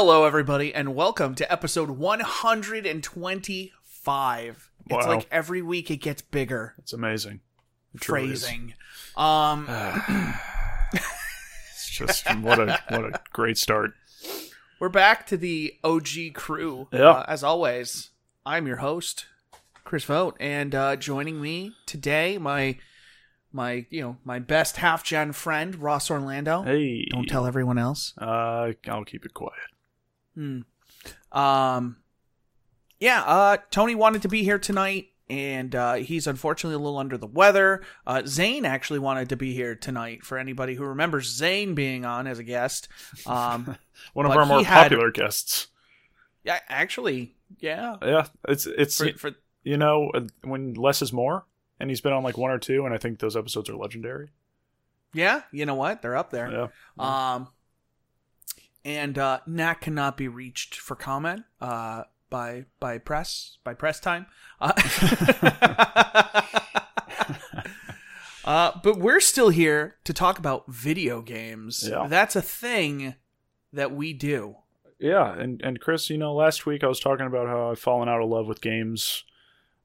Hello, everybody, and welcome to episode 125. Wow. It's like every week it gets bigger. It's amazing. It phrasing. It's just what a great start. We're back to the OG crew. Yep. As always, I'm your host, Chris Vogt, and joining me today, my best half-gen friend, Ross Orlando. Hey. Don't tell everyone else. I'll keep it quiet. Tony wanted to be here tonight, and he's unfortunately a little under the weather. Zane actually wanted to be here tonight, for anybody who remembers Zane being on as a guest. One of our more popular guests. Yeah, actually, yeah. Yeah, it's for you know, when less is more, and he's been on like one or two, and I think those episodes are legendary. Yeah, you know what? They're up there. Yeah. And Nat cannot be reached for comment by press time. But we're still here to talk about video games. Yeah. That's a thing that we do. Yeah, and Chris, you know, last week I was talking about how I've fallen out of love with games.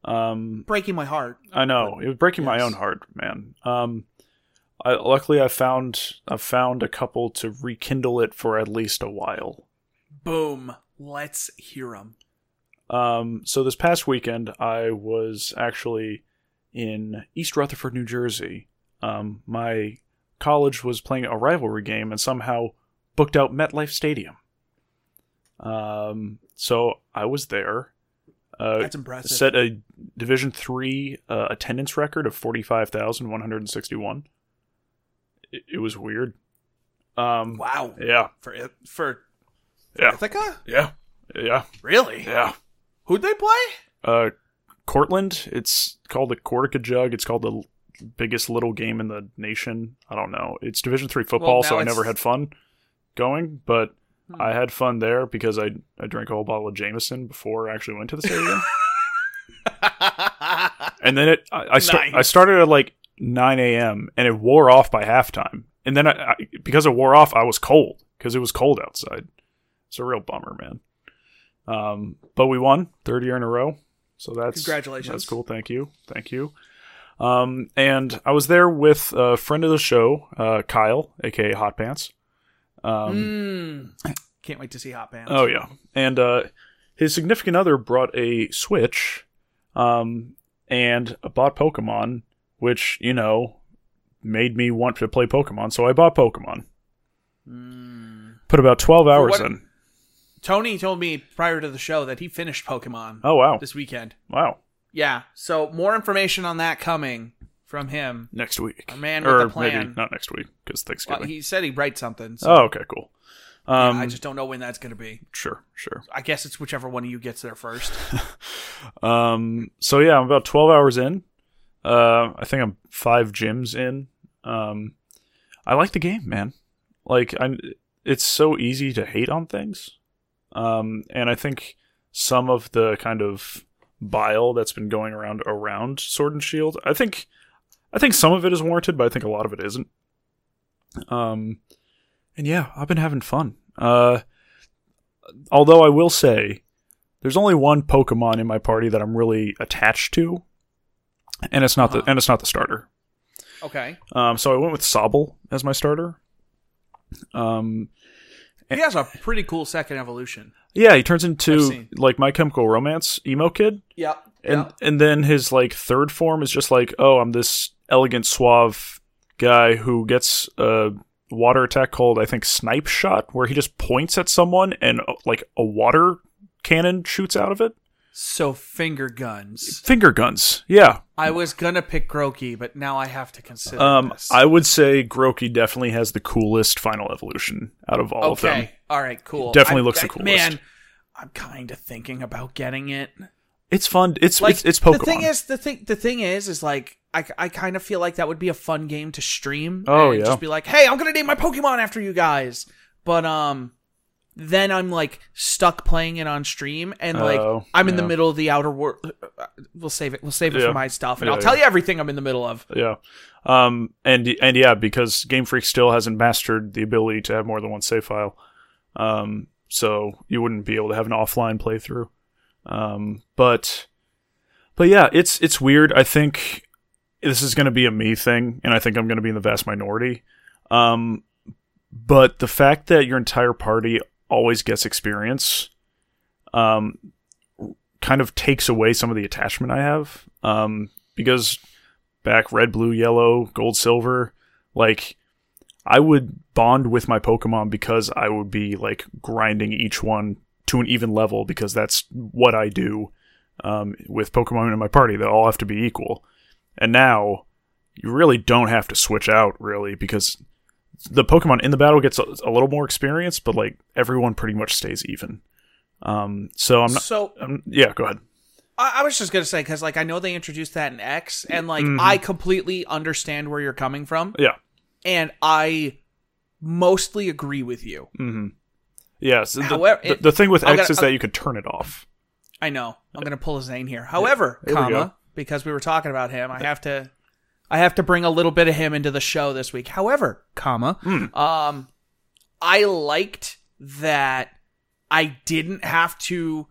Breaking my heart. I know. It was breaking my own heart, man. Luckily, I found a couple to rekindle it for at least a while. Boom. Let's hear them. So this past weekend, I was actually in East Rutherford, New Jersey. My college was playing a rivalry game and somehow booked out MetLife Stadium. So I was there. That's impressive. Set a Division III attendance record of 45,161. It was weird. Wow. Yeah. For Ithaca? Yeah. Yeah. Really? Yeah. Who'd they play? Cortland. It's called the Cortica Jug. It's called the biggest little game in the nation. I don't know. It's Division III football, well, so I never had fun going, but I had fun there because I drank a whole bottle of Jameson before I actually went to the stadium. And then I started at like 9 a.m. and it wore off by halftime, and then I because it wore off, I was cold because it was cold outside. It's a real bummer, man. But we won, third year in a row, so that's congratulations. That's cool. Thank you. And I was there with a friend of the show, Kyle, aka Hot Pants. Can't wait to see Hot Pants. Oh yeah, and his significant other brought a Switch, and bought Pokemon, which, you know, made me want to play Pokemon, so I bought Pokemon. Put about 12 hours in. Tony told me prior to the show that he finished Pokemon. Oh, wow. This weekend. Wow. Yeah, so more information on that coming from him. Next week. A man with a plan. Maybe not next week, because Thanksgiving. Well, he said he'd write something. So. Oh, okay, cool. I just don't know when that's going to be. Sure. I guess it's whichever one of you gets there first. So, yeah, I'm about 12 hours in. I think I'm 5 gyms in. I like the game, man. Like, it's so easy to hate on things. And I think some of the kind of bile that's been going around Sword and Shield, I think some of it is warranted, but I think a lot of it isn't. And yeah, I've been having fun. Although I will say, there's only one Pokemon in my party that I'm really attached to. And it's not the starter. Okay. So I went with Sobble as my starter. He has a pretty cool second evolution. Yeah, he turns into like My Chemical Romance emo kid. Yeah. And then his like third form is just like, oh, I'm this elegant, suave guy who gets a water attack called, I think, Snipe Shot, where he just points at someone and like a water cannon shoots out of it. So finger guns, yeah. I was gonna pick Grokey, but now I have to consider this. I would say Grokey definitely has the coolest final evolution out of all of them. Okay, all right, cool. He definitely looks the coolest. Man, I'm kind of thinking about getting it. It's fun. It's like, it's Pokemon. The thing is, like I kind of feel like that would be a fun game to stream. Oh and yeah, just be like, hey, I'm gonna name my Pokemon after you guys, but then I'm, like, stuck playing it on stream, and, like, I'm in the middle of the outer world. We'll save it for my stuff, and I'll tell you everything I'm in the middle of. Yeah. And yeah, because Game Freak still hasn't mastered the ability to have more than one save file. so you wouldn't be able to have an offline playthrough. But yeah, it's weird. I think this is going to be a me thing, and I think I'm going to be in the vast minority. But the fact that your entire party always gets experience kind of takes away some of the attachment I have. Because back red, blue, yellow, gold, silver, like I would bond with my Pokemon because I would be like grinding each one to an even level, because that's what I do with Pokemon in my party. They all have to be equal. And now you really don't have to switch out really, because the Pokemon in the battle gets a little more experience, but like everyone pretty much stays even. Yeah, go ahead. I was just going to say, because like I know they introduced that in X, and like I completely understand where you're coming from. Yeah. And I mostly agree with you. Mm-hmm. Yes. Yeah, so the thing with X is that you could turn it off. I know. I'm going to pull a Zane here. However, yeah, because we were talking about him, I have to bring a little bit of him into the show this week. However, I liked that I didn't have to,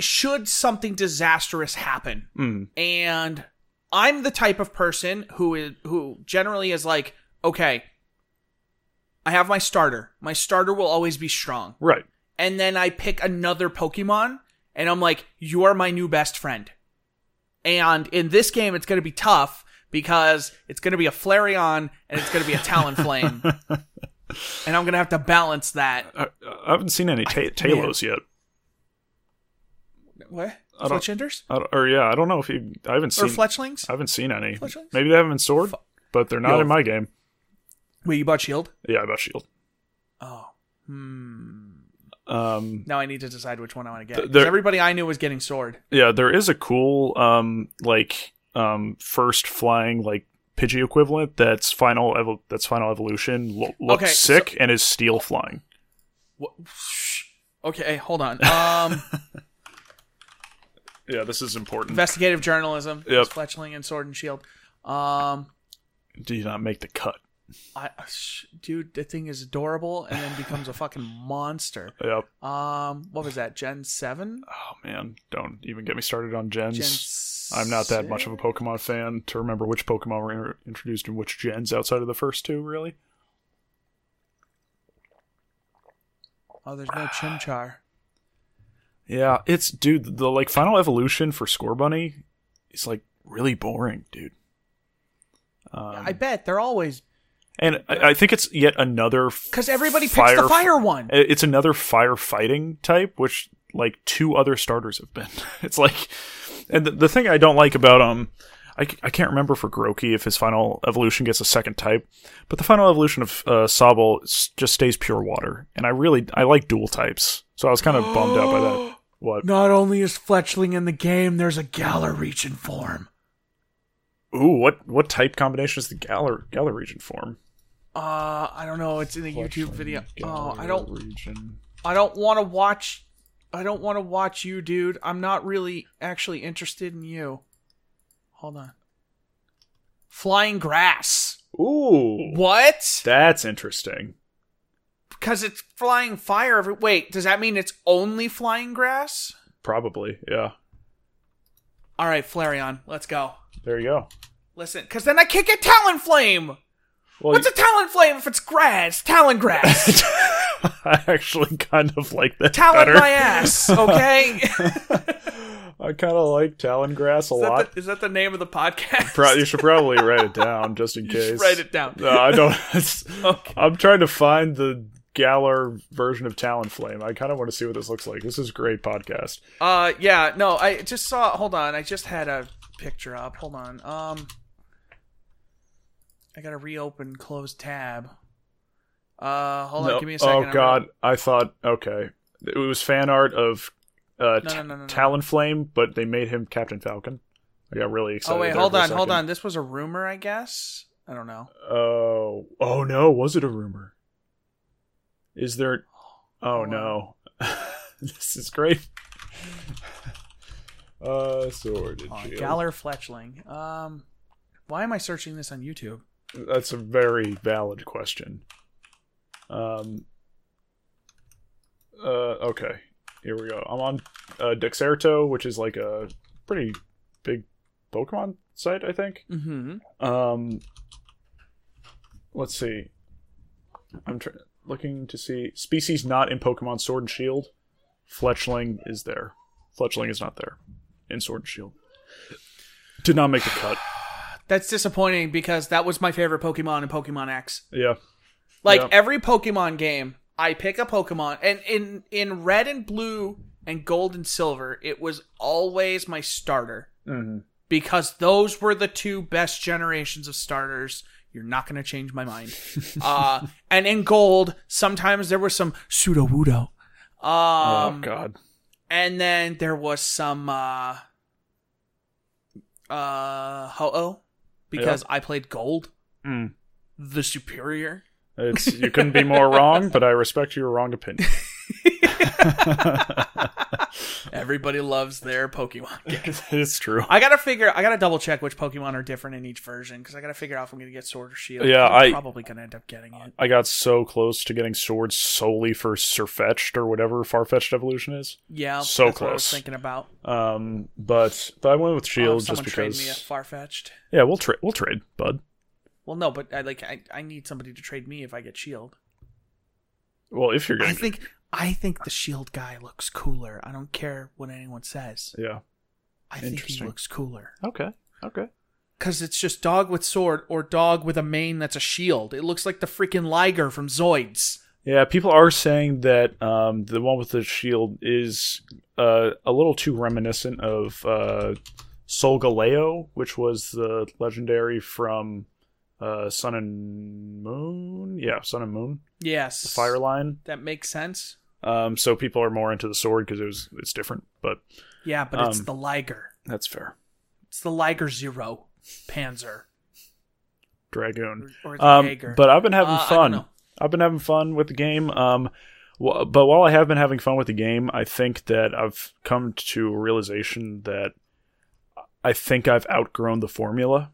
should something disastrous happen. And I'm the type of person who generally is like, okay, I have my starter. My starter will always be strong. Right. And then I pick another Pokemon and I'm like, you are my new best friend. And in this game, it's going to be tough because it's going to be a Flareon and it's going to be a Talonflame. And I'm going to have to balance that. I haven't seen any Talos yet. What? Fletchinders? I don't know if you... I haven't seen... Or Fletchlings? I haven't seen any. Fletchlings? Maybe they haven't been Sword, but they're not in my game. Wait, you bought Shield? Yeah, I bought Shield. Oh. Now I need to decide which one I want to get. Because everybody I knew was getting Sword. Yeah, there is a cool, first flying, Pidgey equivalent that's Final Evolution. Looks sick, and is steel flying. Okay, hold on. Yeah, this is important. Investigative journalism. Yep. Fletchling and Sword and Shield. Do you not make the cut? Dude, the thing is adorable and then becomes a fucking monster. Yep. What was that, Gen 7? Oh, man. Don't even get me started on gens. I'm not that much of a Pokemon fan to remember which Pokemon were introduced in which gens outside of the first two, really. Oh, there's no Chimchar. Yeah, it's, dude, the Final Evolution for Scorbunny is really boring, dude. I bet they're always. And I think it's yet another. Because everybody picks the fire one. It's another firefighting type, which two other starters have been. It's like, and the thing I don't like about I can't remember for Grokey if his Final Evolution gets a second type, but the Final Evolution of Sobble just stays pure water, and I like dual types, so I was kind of bummed out by that. What? Not only is Fletchling in the game, there's a Galar region form. Ooh, what type combination is the Galar region form? I don't know. It's in a YouTube video. Galar region. I don't want to watch you, dude. I'm not really actually interested in you. Hold on. Flying grass. Ooh. What? That's interesting. Because it's flying fire. Wait, does that mean it's only flying grass? Probably, yeah. All right, Flareon, let's go. There you go. Listen, because then I can't get Talonflame. What's a Talonflame if it's grass? Talon grass. I actually kind of like that Talon better. My ass, okay? I kind of like Talon grass a lot. Is that the name of the podcast? You should probably write it down just in case. Just write it down. No, I don't. Okay. I'm trying to find the Galar version of Talonflame. I kind of want to see what this looks like. This is a great podcast. Yeah. No, I just saw. Hold on. I just had a picture up. Hold on. I gotta reopen closed tab. Hold on. Give me a second. Oh God. I thought. Okay. It was fan art of. No. Talonflame, but they made him Captain Falcon. I got really excited. Oh wait, hold on. This was a rumor, I guess. I don't know. Oh no, was it a rumor? Is there? Oh no, this is great. Sword and Shield. Galar Fletchling. Why am I searching this on YouTube? That's a very valid question. Okay, here we go. I'm on Dexerto, which is like a pretty big Pokemon site, I think. Mm-hmm. Let's see. I'm looking to see species not in Pokemon Sword and Shield. Fletchling is there. Fletchling is not there in Sword and Shield. Did not make the cut. That's disappointing because that was my favorite Pokemon in Pokemon X. Yeah. Like, yeah. Every Pokemon game, I pick a Pokemon, and in Red and Blue and Gold and Silver, it was always my starter. Mm-hmm. Because those were the two best generations of starters. You're not going to change my mind. And in Gold, sometimes there was some Sudowoodo. Oh, God. And then there was some Ho-Oh, because I played Gold, the superior. You couldn't be more wrong, but I respect your wrong opinion. Everybody loves their Pokemon games. It's true. I gotta double check which Pokemon are different in each version, because I gotta figure out if I'm gonna get Sword or Shield. Yeah, I'm probably gonna end up getting it. I got so close to getting Sword solely for Sirfetch'd or whatever Farfetch'd evolution is. Yeah, so that's close. What I was thinking about. But I went with Shield just because. Someone trade me a Farfetch'd. Yeah, we'll trade, bud. Well, no, but I need somebody to trade me if I get Shield. Well, if you're gonna, I think the Shield guy looks cooler. I don't care what anyone says. Yeah. I think he looks cooler. Okay. Because it's just dog with sword or dog with a mane that's a shield. It looks like the freaking Liger from Zoids. Yeah, people are saying that the one with the shield is a little too reminiscent of Solgaleo, which was the legendary from Sun and Moon. Yeah, Sun and Moon. Yes. The fire line. That makes sense. So people are more into the sword because it's different, but... Yeah, but it's the Liger. That's fair. It's the Liger Zero Panzer. Dragoon. Or the Jaeger. But I've been having fun. I've been having fun with the game. But while I have been having fun with the game, I think that I've come to a realization that I think I've outgrown the formula.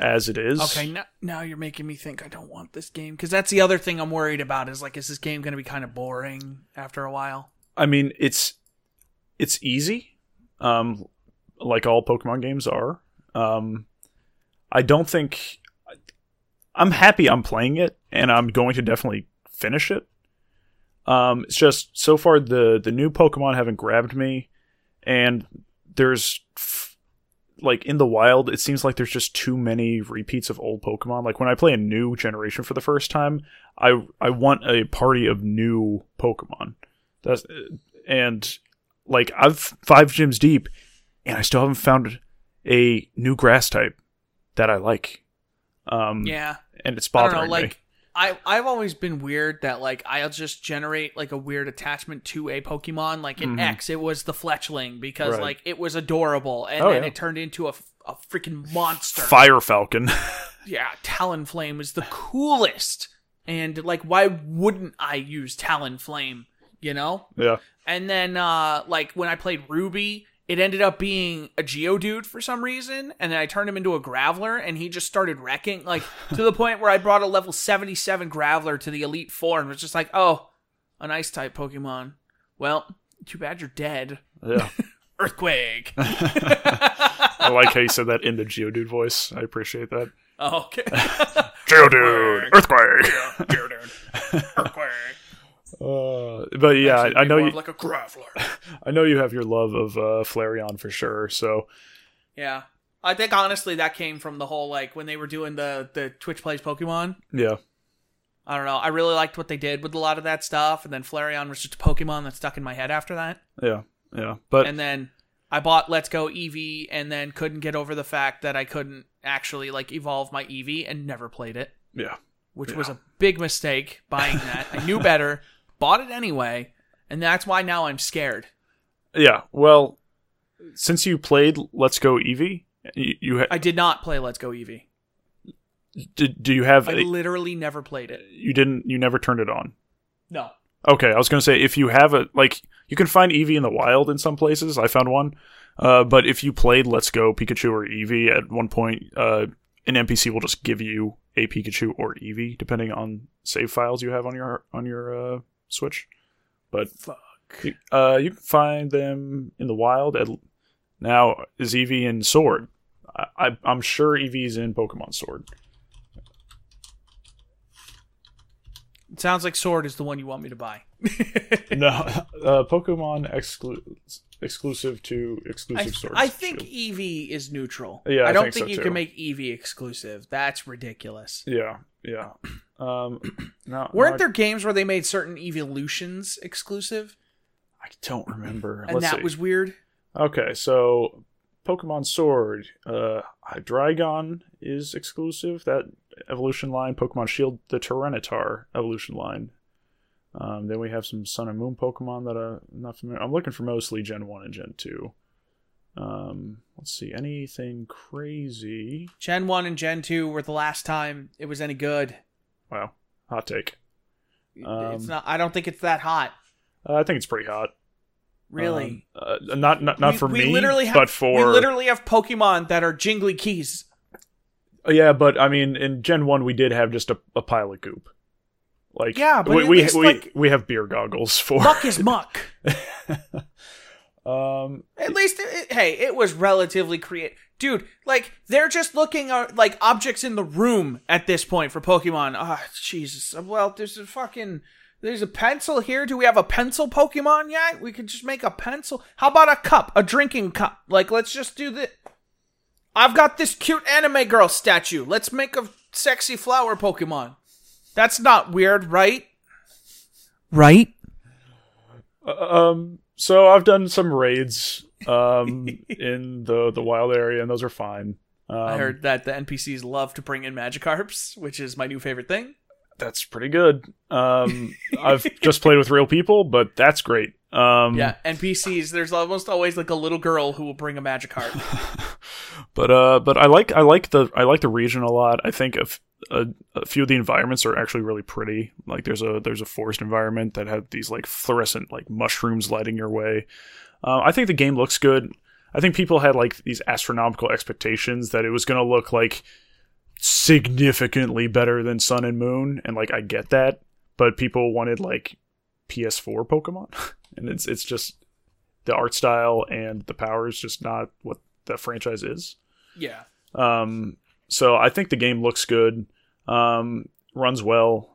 As it is. Okay, now you're making me think I don't want this game. Because that's the other thing I'm worried about is, like, is this game going to be kind of boring after a while? I mean, it's easy, like all Pokemon games are. I don't think... I'm happy I'm playing it, and I'm going to definitely finish it. It's just, so far, the new Pokemon haven't grabbed me, and there's... like in the wild, it seems like there's just too many repeats of old Pokemon. Like when I play a new generation for the first time, I want a party of new Pokemon. And like I've 5 gyms deep, and I still haven't found a new grass type that I like. Yeah, and it's bothering me. I've always been weird that like I'll just generate like a weird attachment to a Pokemon. Like in X, it was the Fletchling because like it was adorable, and then it turned into a freaking monster. Fire Falcon. Yeah, Talonflame is the coolest, and like why wouldn't I use Talonflame? You know? Yeah. And then like when I played Ruby, it ended up being a Geodude for some reason, and then I turned him into a Graveler, and he just started wrecking, like, to the point where I brought a level 77 Graveler to the Elite Four, and was just like, oh, an Ice-type Pokemon. Well, too bad you're dead. Yeah. Earthquake. I like how you said that in the Geodude voice. I appreciate that. Oh, okay. Geodude! Earthquake! Yeah, Geodude. Earthquake. But yeah, I know you like a Graveler. I know you have your love of Flareon for sure. So yeah, I think honestly that came from the whole like when they were doing the Twitch Plays Pokemon. Yeah, I don't know. I really liked what they did with a lot of that stuff, and then Flareon was just a Pokemon that stuck in my head after that. Yeah. But and then I bought Let's Go Eevee, and then couldn't get over the fact that I couldn't actually like evolve my Eevee, and never played it. Yeah, which was a big mistake buying that. I knew better. Bought it anyway, and that's why now I'm scared. Yeah, well, since you played Let's Go Eevee, I did not play Let's Go Eevee. Do you have? I literally never played it. You didn't. You never turned it on. No. Okay, I was gonna say if you have a like, you can find Eevee in the wild in some places. I found one, but if you played Let's Go Pikachu or Eevee at one point, an NPC will just give you a Pikachu or Eevee depending on save files you have on your Switch, But you can find them in the wild. Now, is Eevee in Sword? I'm sure Eevee's in Pokemon Sword. It sounds like Sword is the one you want me to buy. No, Pokemon exclusive Sword. I think Eevee is neutral. Yeah, I don't think you can make Eevee exclusive. That's ridiculous. Yeah. Weren't there games where they made certain evolutions exclusive? I don't remember. And that was weird. Okay, so Pokemon Sword, Hydreigon is exclusive. That evolution line, Pokemon Shield, the Tyranitar evolution line. Then we have some Sun and Moon Pokemon that I'm not familiar. I'm looking for mostly Gen 1 and Gen 2. Let's see, anything crazy? Gen 1 and Gen 2 were the last time it was any good. Wow, hot take. It's not. I don't think it's that hot. I think it's pretty hot. Really? Not for me, but for... We literally have Pokemon that are jingly keys. Yeah, but I mean, in Gen 1 we did have just a pile of goop. Like, yeah, but we have beer goggles for muck is muck. At least, it was relatively creative, dude. Like they're just looking at like objects in the room at this point for Pokemon. Ah, oh, Jesus. Well, there's a pencil here. Do we have a pencil Pokemon yet? We could just make a pencil. How about a cup, a drinking cup? Like, let's just do this. I've got this cute anime girl statue. Let's make a sexy flower Pokemon. That's not weird, right? Right? So I've done some raids in the wild area, and those are fine. I heard that the NPCs love to bring in Magikarps, which is my new favorite thing. That's pretty good. I've just played with real people, but that's great. Yeah, NPCs. There's almost always like a little girl who will bring a Magikarp. But I like the region a lot. I think if a few of the environments are actually really pretty. Like there's a forest environment that had these like fluorescent like mushrooms lighting your way. I think the game looks good. I think people had like these astronomical expectations that it was going to look like significantly better than Sun and Moon, and like I get that, but people wanted like PS4 Pokemon, and it's just the art style and the power is just not what the franchise is. Yeah. So I think the game looks good, runs well,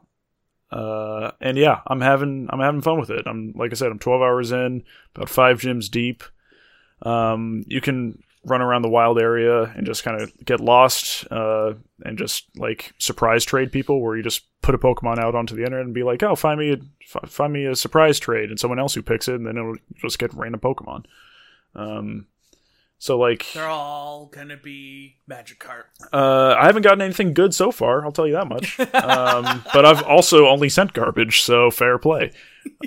and yeah, I'm having fun with it. Like I said, I'm 12 hours in, about 5 gyms deep. You can run around the wild area and just kind of get lost, and just like surprise trade people, where you just put a Pokemon out onto the internet and be like, "Oh, find me a surprise trade," and someone else who picks it, and then it'll just get random Pokemon. So, like... They're all gonna be Magikarp. I haven't gotten anything good so far, I'll tell you that much. But I've also only sent garbage, so fair play.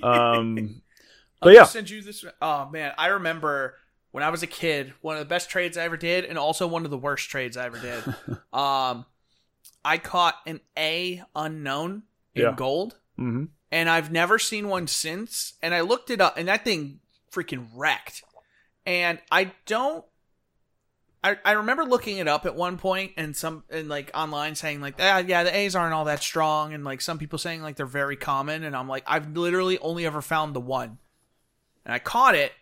But yeah. Send you this... Oh, man, I remember when I was a kid, one of the best trades I ever did, and also one of the worst trades I ever did. I caught an A-Unknown in gold, mm-hmm. and I've never seen one since, and I looked it up, and that thing freaking wrecked. And I remember looking it up at one point and like online saying like, yeah, the A's aren't all that strong. And like some people saying like they're very common. And I'm like, I've literally only ever found the one. And I caught it,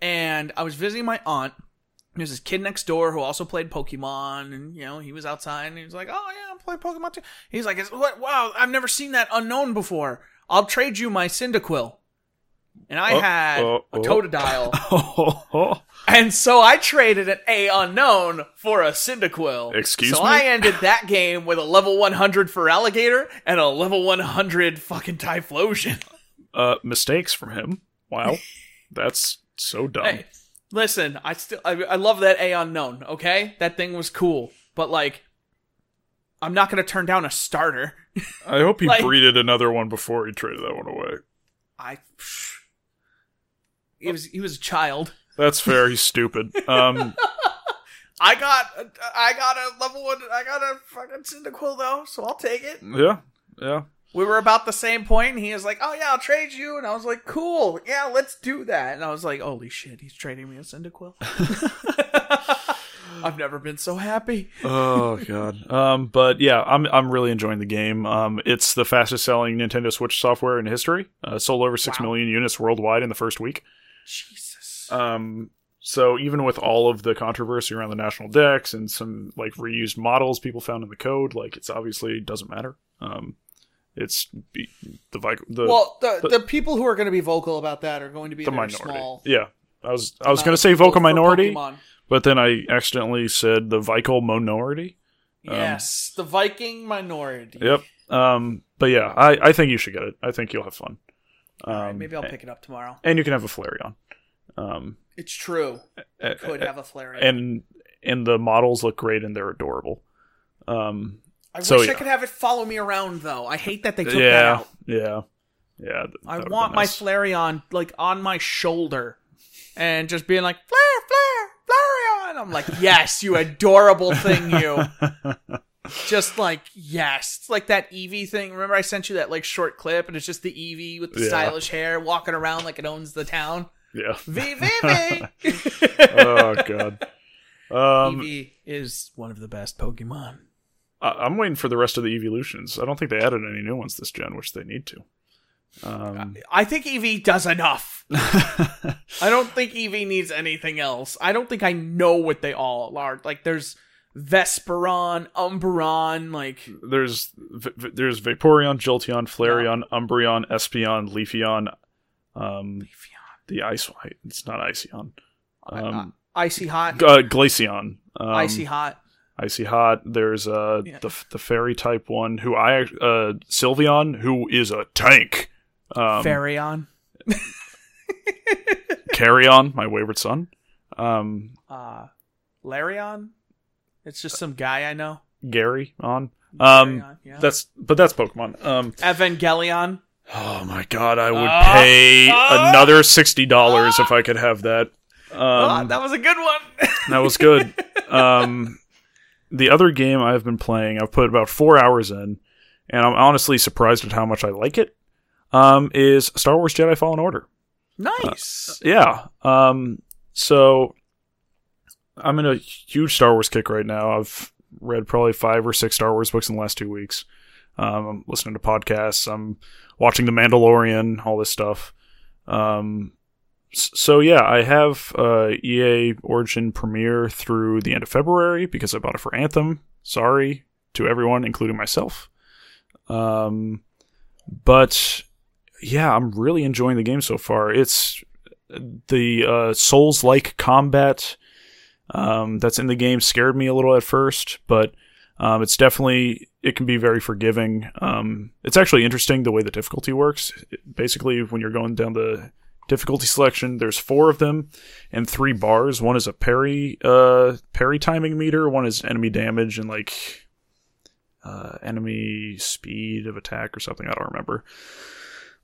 and I was visiting my aunt. There's this kid next door who also played Pokemon, and you know, he was outside and he was like, "Oh yeah, I'm playing Pokemon too." He's like, "Wow, I've never seen that unknown before. I'll trade you my Cyndaquil." And I had a Totodile. And so I traded an A-Unknown for a Cyndaquil. Excuse me? So I ended that game with a level 100 Feraligatr and a level 100 fucking Typhlosion. Mistakes from him. Wow. That's so dumb. Hey, listen, I love that A-Unknown, okay? That thing was cool. But, like, I'm not going to turn down a starter. I hope he breeded another one before he traded that one away. He was a child. That's fair. He's stupid. I got a level 1. I got a fucking Cyndaquil though, so I'll take it. Yeah. We were about the same point, and he was like, "Oh yeah, I'll trade you," and I was like, "Cool, yeah, let's do that." And I was like, "Holy shit, he's trading me a Cyndaquil." I've never been so happy. Oh god. But yeah, I'm really enjoying the game. It's the fastest selling Nintendo Switch software in history. Sold over 6 million units worldwide in the first week. Jesus. So even with all of the controversy around the national decks and some like reused models people found in the code, like it's obviously doesn't matter. It's the people who are going to be vocal about that are going to be the minority. Small. Yeah, I was going to say vocal minority, but then I accidentally said the Vical minority. Yes, the Viking minority. Yep. But yeah, I think you should get it. I think you'll have fun. All right, maybe I'll pick it up tomorrow. And you can have a Flareon. It's true. You could have a Flareon. And the models look great and they're adorable. I wish I could have it follow me around, though. I hate that they took that out. Yeah. I want my Flareon, like, on my shoulder. And just being like, Flareon! I'm like, yes, you adorable thing, you. Just like, yes. It's like that Eevee thing. Remember I sent you that, like, short clip? And it's just the Eevee with the stylish hair walking around like it owns the town. Yeah. Oh, God. Eevee is one of the best Pokemon. I'm waiting for the rest of the evolutions. I don't think they added any new ones this gen, which they need to. I think Eevee does enough. I don't think Eevee needs anything else. I don't think I know what they all are. Like, there's Vesperon, Umbreon, like... There's Vaporeon, Jolteon, Flareon, Umbreon, Espeon, Leafion. The Ice... It's not Iceon. Icy Hot. Glaceon. Icy Hot. Icy Hot. There's the fairy type one who Sylveon, who is a tank. Faireon. Carrion, my wayward son. Larion. It's just some guy I know. Gary on. That's Pokemon. Evangelion. Oh my god, I would pay another $60 if I could have that. That was a good one. That was good. The other game I've been playing, I've put about 4 hours in, and I'm honestly surprised at how much I like it, is Star Wars Jedi Fallen Order. Nice! So, I'm in a huge Star Wars kick right now. I've read probably 5 or 6 Star Wars books in the last 2 weeks. I'm listening to podcasts. I'm watching The Mandalorian, all this stuff. So yeah, I have EA Origin Premiere through the end of February because I bought it for Anthem. Sorry to everyone, including myself. But yeah, I'm really enjoying the game so far. It's the Souls-like combat that's in the game scared me a little at first, but it's definitely... It can be very forgiving. It's actually interesting the way the difficulty works. Basically, when you're going down the... difficulty selection, there's 4 of them and 3 bars. One is a parry timing meter, one is enemy damage and like enemy speed of attack or something, I don't remember.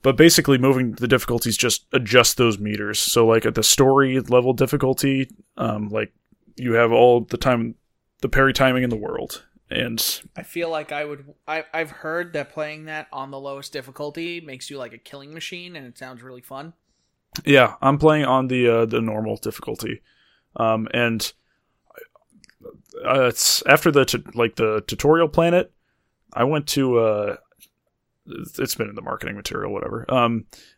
But basically moving the difficulties just adjust those meters. So like at the story level difficulty, like you have all the time the parry timing in the world. And I feel like I've heard that playing that on the lowest difficulty makes you like a killing machine and it sounds really fun. Yeah, I'm playing on the normal difficulty, and it's after the tutorial planet. I went to it's been in the marketing material, whatever. I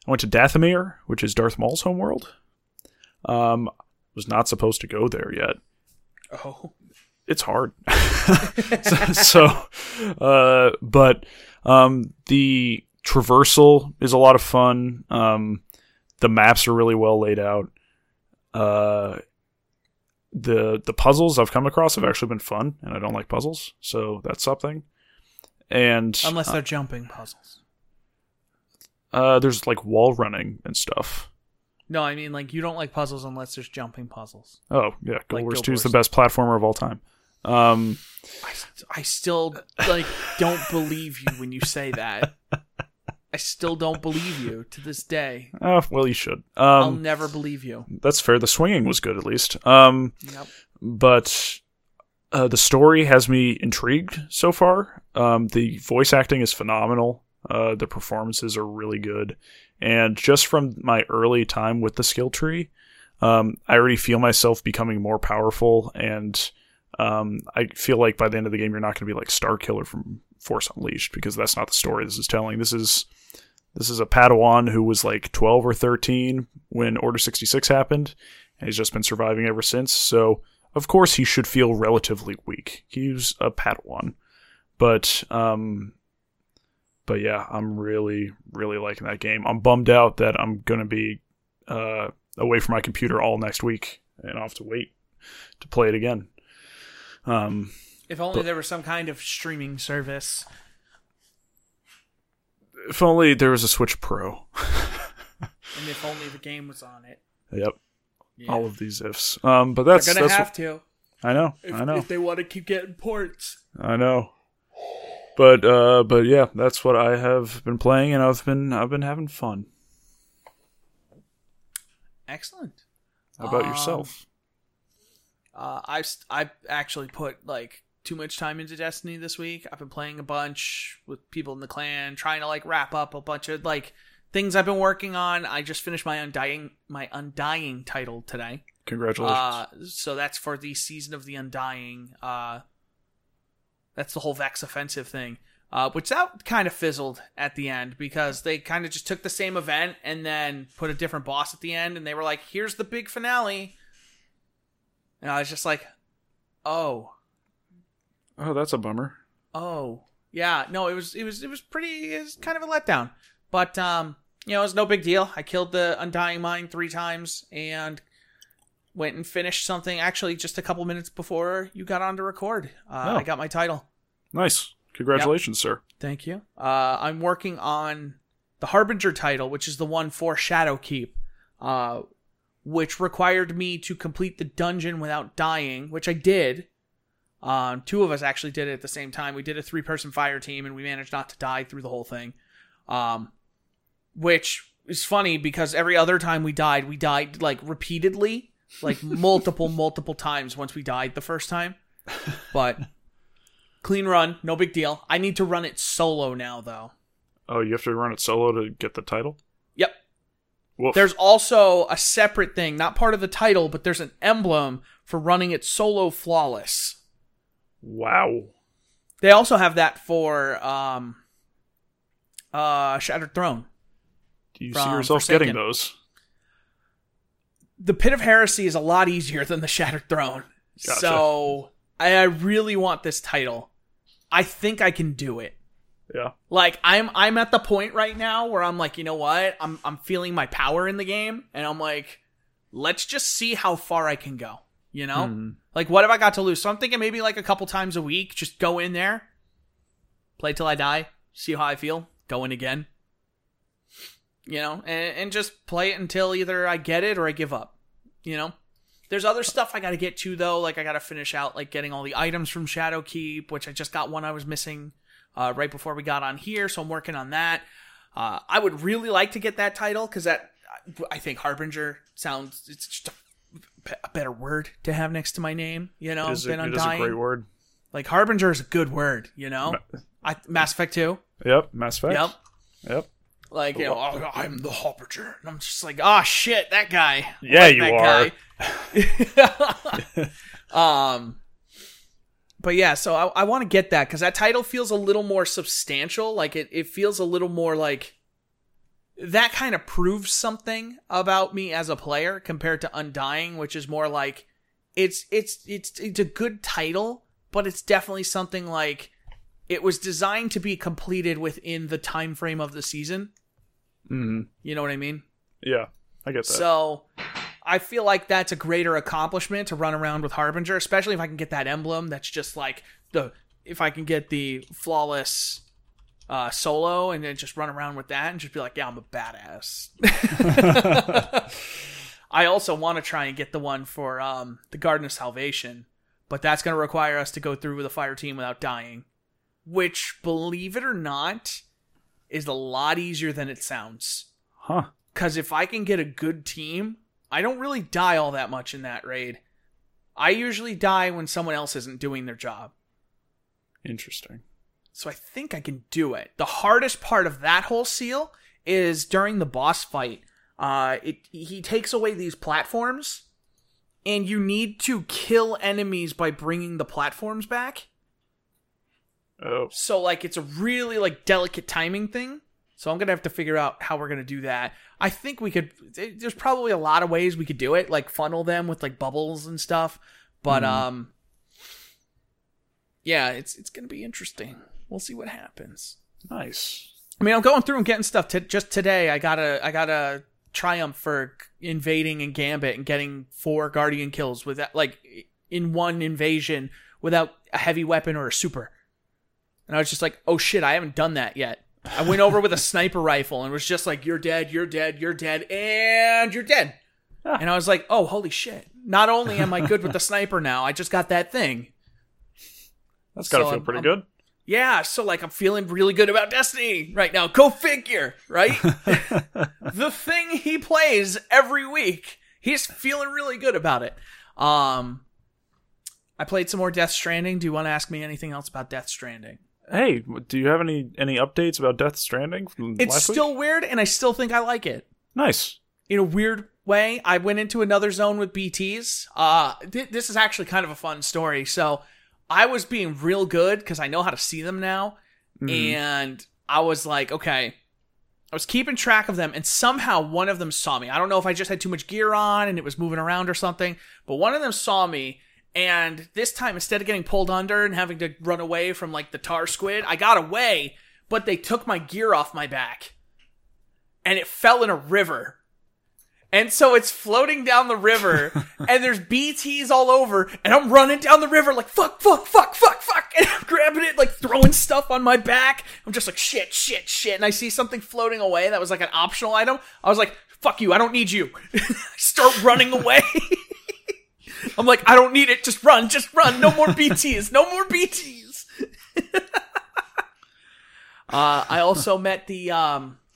went to Dathomir, which is Darth Maul's homeworld. Was not supposed to go there yet. Oh, it's hard. But the traversal is a lot of fun. The maps are really well laid out. The puzzles I've come across have actually been fun, and I don't like puzzles, so that's something. And unless they're jumping puzzles. There's like wall running and stuff. No, I mean like you don't like puzzles unless there's jumping puzzles. Oh yeah, Guild Wars 2 is the best platformer of all time. I still like don't believe you when you say that. I still don't believe you to this day. Oh, well, you should. I'll never believe you. That's fair. The swinging was good, at least. Yep. But the story has me intrigued so far. The voice acting is phenomenal. The performances are really good. And just from my early time with the skill tree, I already feel myself becoming more powerful and I feel like by the end of the game, you're not going to be like Star Killer from Force Unleashed, because that's not the story this is telling. This is a Padawan who was like 12 or 13 when Order 66 happened, and he's just been surviving ever since. So of course he should feel relatively weak. He's a Padawan, but yeah, I'm really, really liking that game. I'm bummed out that I'm going to be away from my computer all next week, and I'll have to wait to play it again. If only there was some kind of streaming service. If only there was a Switch Pro. And if only the game was on it. Yep. Yeah. All of these ifs. But that's... They're going to have to. I know. If they want to keep getting ports. I know. But yeah, that's what I have been playing, and I've been having fun. Excellent. How about yourself? I've actually put like too much time into Destiny this week. I've been playing a bunch with people in the clan, trying to like wrap up a bunch of like things I've been working on. I just finished my Undying title today. Congratulations. So that's for the season of the Undying. That's the whole Vex offensive thing, which that kind of fizzled at the end because they kind of just took the same event and then put a different boss at the end. And they were like, here's the big finale. And I was just like, oh, that's a bummer. Oh yeah. No, it was pretty, it was kind of a letdown, but, you know, it was no big deal. I killed the Undying Mine 3 times and went and finished something actually just a couple minutes before you got on to record. I got my title. Nice. Congratulations, sir. Thank you. I'm working on the Harbinger title, which is the one for Shadowkeep, which required me to complete the dungeon without dying, which I did. 2 of us actually did it at the same time. We did a 3-person fire team, and we managed not to die through the whole thing. Which is funny because every other time we died like repeatedly. Like multiple times once we died the first time. But clean run, no big deal. I need to run it solo now, though. Oh, you have to run it solo to get the title? Yep. Woof. There's also a separate thing, not part of the title, but there's an emblem for running it solo flawless. Wow. They also have that for Shattered Throne. Do you see yourself Forsaken. Getting those? The Pit of Heresy is a lot easier than the Shattered Throne. Gotcha. So I really want this title. I think I can do it. Yeah. Like I'm at the point right now where I'm like, you know what? I'm feeling my power in the game, and I'm like, let's just see how far I can go. You know? Like, what have I got to lose? So I'm thinking maybe like a couple times a week, just go in there, play till I die, see how I feel, go in again. You know, and just play it until either I get it or I give up, you know? There's other stuff I got to get to, though. Like, I got to finish out, like, getting all the items from Shadowkeep, which I just got one I was missing right before we got on here, so I'm working on that. I would really like to get that title, because that, I think Harbinger sounds, it's just a better word to have next to my name, you know? It is a great word. Like, Harbinger is a good word, you know? Mass Effect 2. Yep, Mass Effect. Yep. Like, you know, oh, I'm the Harbinger. And I'm just like, oh, shit, that guy. Yeah, you are. But yeah, so I want to get that because that title feels a little more substantial. Like, it feels a little more like that kind of proves something about me as a player compared to Undying, which is more like it's a good title, but it's definitely something like it was designed to be completed within the time frame of the season. Mm-hmm. You know what I mean? Yeah, I get that. So I feel like that's a greater accomplishment to run around with Harbinger, especially if I can get that emblem. That's just like if I can get the flawless solo and then just run around with that and just be like, yeah, I'm a badass. I also want to try and get the one for the Garden of Salvation, but that's going to require us to go through with a fire team without dying. Which, believe it or not, is a lot easier than it sounds. Huh. Because if I can get a good team, I don't really die all that much in that raid. I usually die when someone else isn't doing their job. Interesting. So I think I can do it. The hardest part of that whole seal is during the boss fight. He takes away these platforms, and you need to kill enemies by bringing the platforms back. Oh. So, like, it's a really, like, delicate timing thing. So I'm going to have to figure out how we're going to do that. I think we could... There's probably a lot of ways we could do it. Like, funnel them with, like, bubbles and stuff. But, yeah, it's going to be interesting. We'll see what happens. Nice. I mean, I'm going through and getting stuff. Just today, I got a triumph for invading and Gambit and getting 4 Guardian kills with that, like, in one invasion without a heavy weapon or a super. And I was just like, oh shit, I haven't done that yet. I went over with a sniper rifle and was just like, you're dead, you're dead, you're dead, and you're dead. And I was like, oh, holy shit. Not only am I good with the sniper now, I just got that thing. That's got to feel pretty good. Yeah, so like I'm feeling really good about Destiny right now. Go figure, right? The thing he plays every week, he's feeling really good about it. I played some more Death Stranding. Do you want to ask me anything else about Death Stranding? Hey, do you have any updates about Death Stranding from last week? It's still weird, and I still think I like it. Nice. In a weird way, I went into another zone with BTs. This is actually kind of a fun story. So I was being real good because I know how to see them now. Mm. And I was like, okay, I was keeping track of them, and somehow one of them saw me. I don't know if I just had too much gear on and it was moving around or something, but one of them saw me. And this time, instead of getting pulled under and having to run away from, like, the tar squid, I got away, but they took my gear off my back. And it fell in a river. And so it's floating down the river, and there's BTs all over, and I'm running down the river like, fuck, fuck, fuck, fuck, fuck, and I'm grabbing it, like, throwing stuff on my back. I'm just like, shit, shit, shit, and I see something floating away that was, like, an optional item. I was like, fuck you, I don't need you. I start running away. I'm like, I don't need it. Just run. No more BTs. No more BTs. I also met the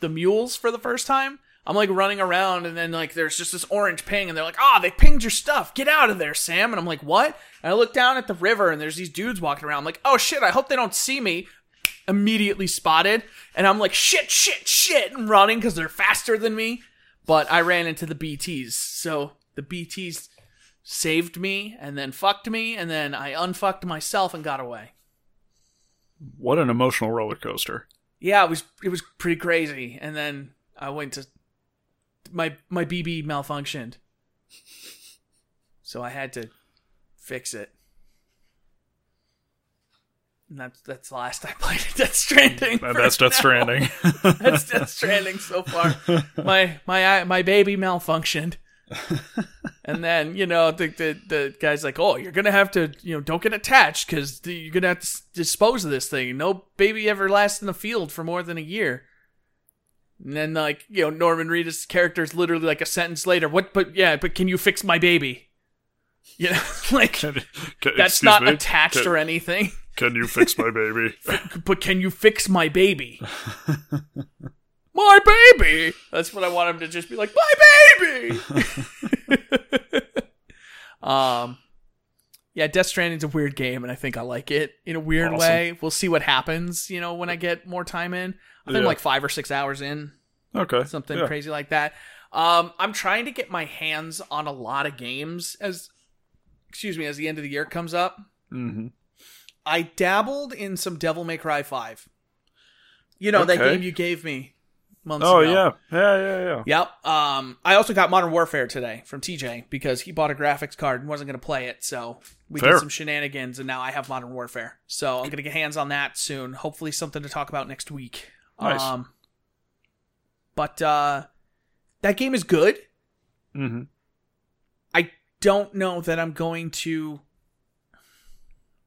mules for the first time. I'm like running around, and then like there's just this orange ping, and they're like, "Ah, they pinged your stuff. Get out of there, Sam." And I'm like, "What?" And I look down at the river, and there's these dudes walking around. I'm like, "Oh shit! I hope they don't see me." Immediately spotted, and I'm like, "Shit, shit, shit!" and running because they're faster than me. But I ran into the BTs, so the BTs saved me, and then fucked me, and then I unfucked myself and got away. What an emotional roller coaster. Yeah, it was pretty crazy. And then I went to... My BB malfunctioned. So I had to fix it. And that's the last I played at Death Stranding. That's Death Stranding. That's Death Stranding so far. My baby malfunctioned. And then, you know, the guy's like, oh, you're gonna have to, you know, don't get attached because you're gonna have to dispose of this thing. No baby ever lasts in the field for more than a year. And then, like, you know, Norman Reedus' character is literally like a sentence later, but can you fix my baby? You know, like, that's not attached or anything. Can you fix my baby? But can you fix my baby? My baby! That's what I want him to just be like, my baby! Yeah, Death Stranding's a weird game, and I think I like it in a weird way. We'll see what happens, you know, when I get more time in. I think I'm like 5 or 6 hours in. Okay. Something crazy like that. I'm trying to get my hands on a lot of games as the end of the year comes up. Mm-hmm. I dabbled in some Devil May Cry 5. You know, that game you gave me. Months ago. Yeah. Yep. I also got Modern Warfare today from TJ because he bought a graphics card and wasn't going to play it, so we did some shenanigans, and now I have Modern Warfare. So I'm going to get hands on that soon. Hopefully, something to talk about next week. Nice. But that game is good. Mm-hmm. I don't know that I'm going to.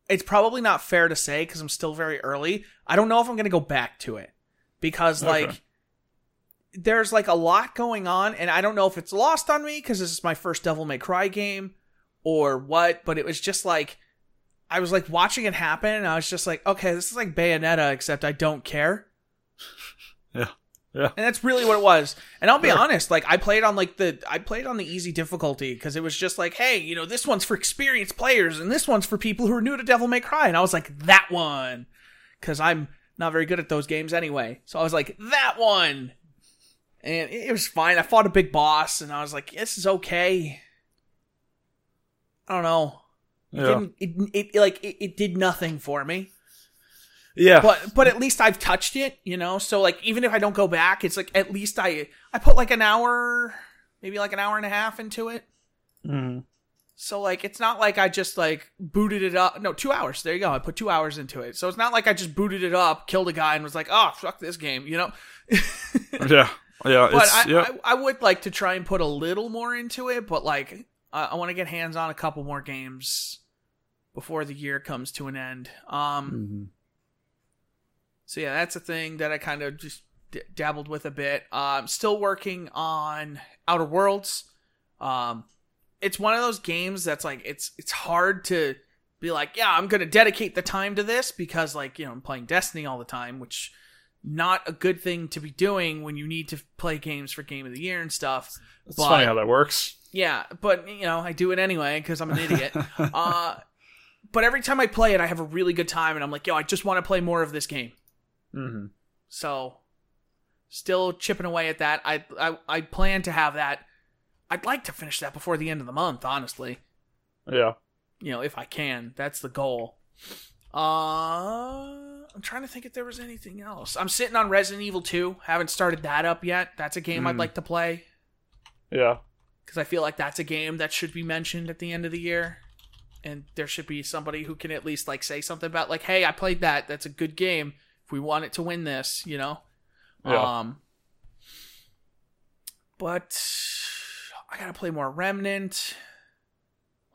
It's probably not fair to say because I'm still very early. I don't know if I'm going to go back to it because there's, like, a lot going on, and I don't know if it's lost on me because this is my first Devil May Cry game or what, but it was just, like, I was, like, watching it happen, and I was just like, okay, this is like Bayonetta, except I don't care. Yeah. Yeah. And that's really what it was. And I'll be honest, like, I played on the easy difficulty because it was just like, hey, you know, this one's for experienced players, and this one's for people who are new to Devil May Cry, and I was like, that one, because I'm not very good at those games anyway. So I was like, that one. And it was fine. I fought a big boss, and I was like, this is okay. I don't know. It did nothing for me. Yeah. But at least I've touched it, you know? So, like, even if I don't go back, it's like, at least I put, like, an hour, maybe, like, an hour and a half into it. Mm-hmm. So, like, it's not like I just, like, booted it up. No, 2 hours. There you go. I put 2 hours into it. So it's not like I just booted it up, killed a guy, and was like, oh, fuck this game, you know? Yeah. Yeah. But I would like to try and put a little more into it, but, like, I want to get hands on a couple more games before the year comes to an end. Mm-hmm. So yeah, that's a thing that I kind of just dabbled with a bit. I'm still working on Outer Worlds. It's one of those games that's like, it's hard to be like, yeah, I'm going to dedicate the time to this because, like, you know, I'm playing Destiny all the time, which not a good thing to be doing when you need to play games for Game of the Year and stuff. It's funny how that works. Yeah, but, you know, I do it anyway because I'm an idiot. But every time I play it, I have a really good time and I'm like, yo, I just want to play more of this game. Mm-hmm. So, still chipping away at that. I plan to have that. I'd like to finish that before the end of the month, honestly. Yeah. You know, if I can, that's the goal. I'm trying to think if there was anything else. I'm sitting on Resident Evil 2. Haven't started that up yet. That's a game I'd like to play. Yeah. Because I feel like that's a game that should be mentioned at the end of the year. And there should be somebody who can at least, like, say something about, like, hey, I played that. That's a good game. If we want it to win this, you know? Yeah. But I gotta play more Remnant.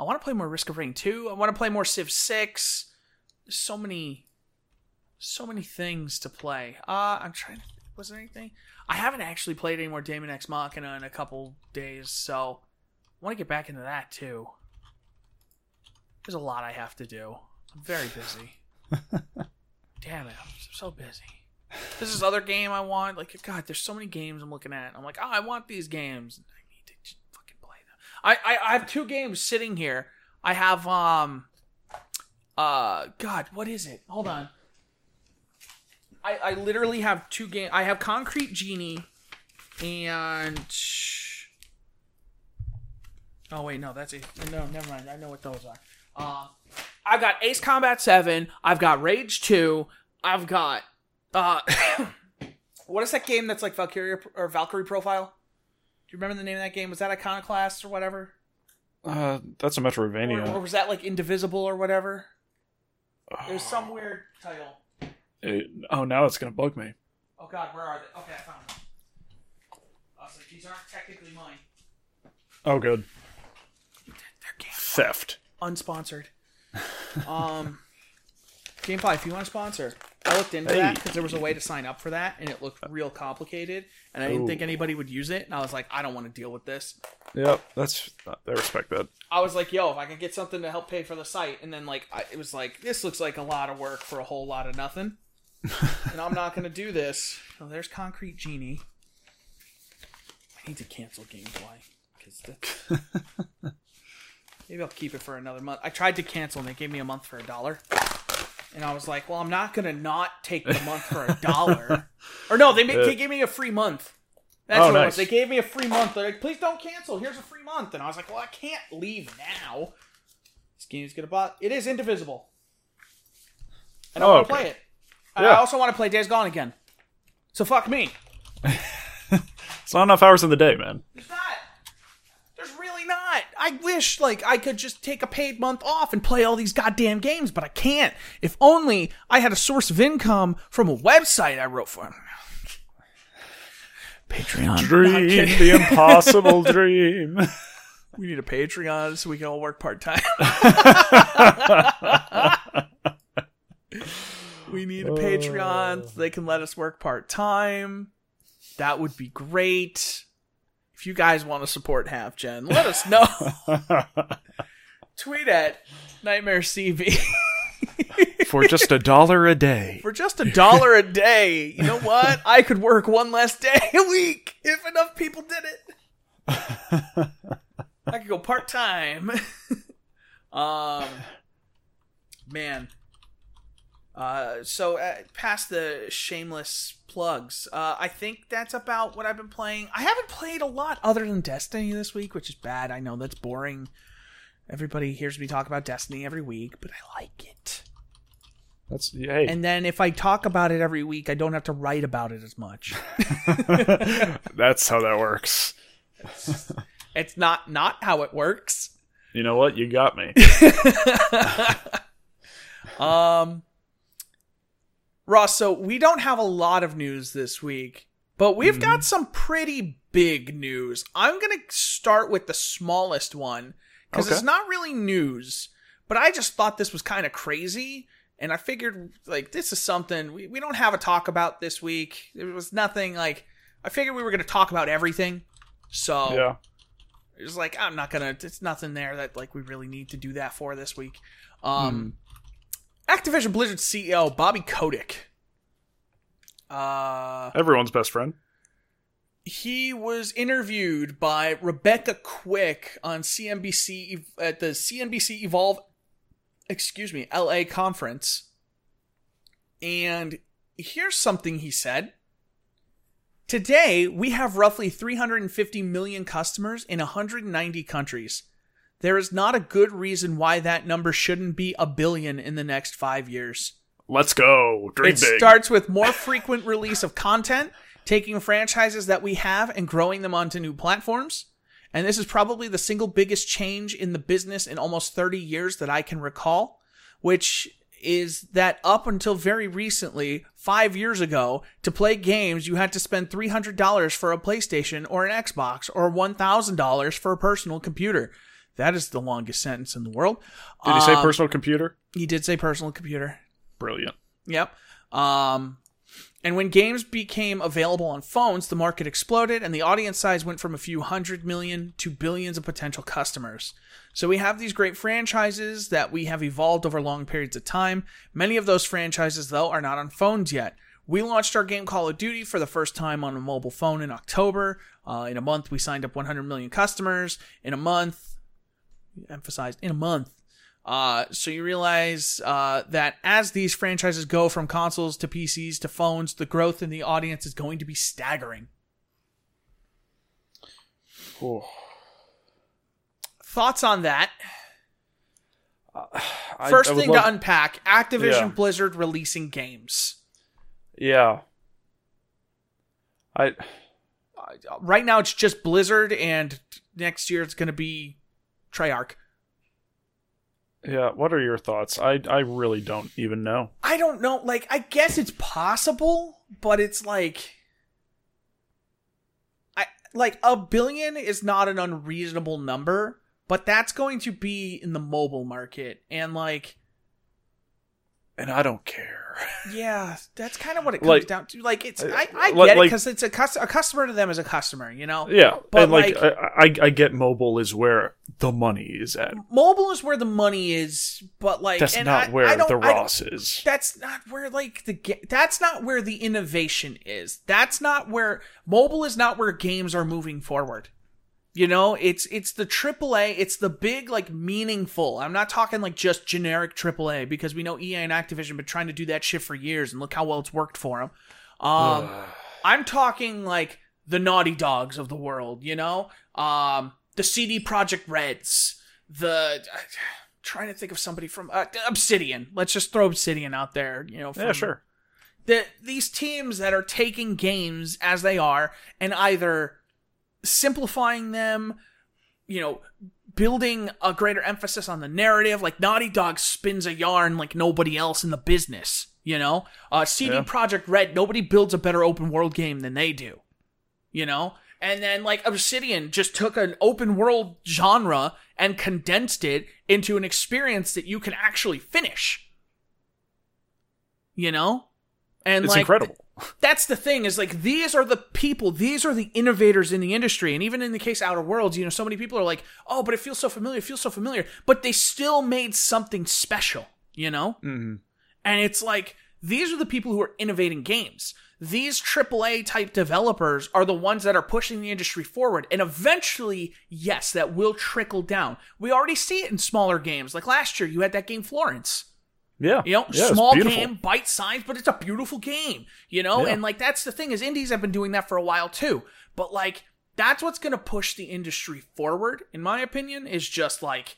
I want to play more Risk of Rain 2. I want to play more Civ 6. There's so many things to play. I'm trying to... Was there anything? I haven't actually played any more Daemon Ex Machina in a couple days, so I want to get back into that, too. There's a lot I have to do. I'm very busy. Damn it, I'm so busy. This is other game I want. Like, God, there's so many games I'm looking at. I'm like, oh, I want these games. I need to just fucking play them. I have two games sitting here. I have, God, what is it? Hold on. I literally have two games. I have Concrete Genie and... Oh, wait, no, that's it. No, never mind. I know what those are. I've got Ace Combat 7. I've got Rage 2. I've got... what is that game that's like Valkyria or Valkyrie Profile? Do you remember the name of that game? Was that Iconoclast or whatever? That's a Metroidvania. Or was that like Indivisible or whatever? Oh. There's some weird title. Now it's going to bug me. Oh, God, where are they? Okay, I found them. So these aren't technically mine. Oh, good. Theft. Unsponsored. Gamefly, if you want to sponsor, I looked into that because there was a way to sign up for that, and it looked real complicated, and I didn't think anybody would use it, and I was like, I don't want to deal with this. Yep, I respect that. I was like, yo, if I can get something to help pay for the site, and then it was like, this looks like a lot of work for a whole lot of nothing, and I'm not going to do this. Oh, there's Concrete Genie. I need to cancel Gamefly because that's... Maybe I'll keep it for another month. I tried to cancel and they gave me a month for $1. And I was like, well, I'm not going to not take the month for $1. Or no, they gave me a free month. That's what nice. It was. They gave me a free month. They're like, please don't cancel. Here's a free month. And I was like, well, I can't leave now. This game's going to bother. It is Indivisible. And I want to play it. Yeah. I also want to play Days Gone again. So fuck me. It's not enough hours in the day, man. It's not. Not. I wish I could just take a paid month off and play all these goddamn games, but I can't. If only I had a source of income from a website I wrote for. Patreon. Dream the impossible dream. We need a Patreon so we can all work part-time. We need a Patreon so they can let us work part-time. That would be great. If you guys want to support Half Gen, let us know. Tweet at NightmareCV. For just $1 a day. For just $1 a day. You know what? I could work one less day a week if enough people did it. I could go part-time. Man. So past the shameless plugs, I think that's about what I've been playing. I haven't played a lot other than Destiny this week, which is bad. I know that's boring. Everybody hears me talk about Destiny every week, but I like it. That's, hey. And then if I talk about it every week, I don't have to write about it as much. That's how that works. It's not how it works. You know what? You got me. Ross, so we don't have a lot of news this week, but we've got some pretty big news. I'm going to start with the smallest one because it's not really news, but I just thought this was kind of crazy. And I figured, like, this is something we don't have a talk about this week. There was nothing, like, I figured we were going to talk about everything. So yeah. It was like, I'm not going to, it's nothing there that, like, we really need to do that for this week. Activision Blizzard CEO Bobby Kotick. Everyone's best friend. He was interviewed by Rebecca Quick on CNBC at the CNBC Evolve, LA conference. And here's something he said. Today, we have roughly 350 million customers in 190 countries. There is not a good reason why that number shouldn't be a billion in the next 5 years. Let's go. Dream big. It starts with more frequent release of content, taking franchises that we have and growing them onto new platforms. And this is probably the single biggest change in the business in almost 30 years that I can recall, which is that up until very recently, 5 years ago, to play games, you had to spend $300 for a PlayStation or an Xbox or $1,000 for a personal computer. That is the longest sentence in the world. Did he say personal computer? He did say personal computer. Brilliant. Yep. And when games became available on phones, the market exploded and the audience size went from a few hundred million to billions of potential customers. So we have these great franchises that we have evolved over long periods of time. Many of those franchises, though, are not on phones yet. We launched our game Call of Duty for the first time on a mobile phone in October. In a month, we signed up 100 million customers. In a month, emphasized, in a month. So you realize that as these franchises go from consoles to PCs to phones, the growth in the audience is going to be staggering. Oh. Thoughts on that? First thing to unpack, Activision Blizzard releasing games. Yeah. Right now it's just Blizzard, and next year it's going to be Treyarch. Yeah, what are your thoughts? I really don't even know. I don't know. Like, I guess it's possible, but it's like... a billion is not an unreasonable number, but that's going to be in the mobile market. And, like... And I don't care. Yeah, that's kind of what it comes down to. Like, it's I get it, because it's a customer to them is a customer, you know? Yeah, but and I get mobile is where the money is at. Mobile is where the money is, but, like... That's not where the Ross is. That's not where, like, that's not where the innovation is. That's not where... Mobile is not where games are moving forward. You know, it's the AAA, it's the big, like, meaningful. I'm not talking, like, just generic AAA, because we know EA and Activision have been trying to do that shit for years, and look how well it's worked for them. I'm talking, like, the Naughty Dogs of the world, you know? The CD Projekt Reds, I'm trying to think of somebody from... Obsidian. Let's just throw Obsidian out there, you know? Yeah, sure. These teams that are taking games as they are, and either... simplifying them, you know, building a greater emphasis on the narrative. Like, Naughty Dog spins a yarn like nobody else in the business, you know? CD Projekt Red, nobody builds a better open world game than they do, you know? And then, like, Obsidian just took an open world genre and condensed it into an experience that you can actually finish, you know? And it's, like, incredible. That's the thing, is, like, these are the people, these are the innovators in the industry. And even in the case of Outer Worlds, you know, so many people are like, oh, but it feels so familiar. But they still made something special, you know? Mm-hmm. And it's like, these are the people who are innovating games. These AAA type developers are the ones that are pushing the industry forward. And eventually, yes, that will trickle down. We already see it in smaller games. Like last year, you had that game Florence. Yeah. You know, yeah, small game, bite-sized, but it's a beautiful game, you know? Yeah. And, like, that's the thing, is indies have been doing that for a while, too. But, like, that's what's going to push the industry forward, in my opinion, is just, like,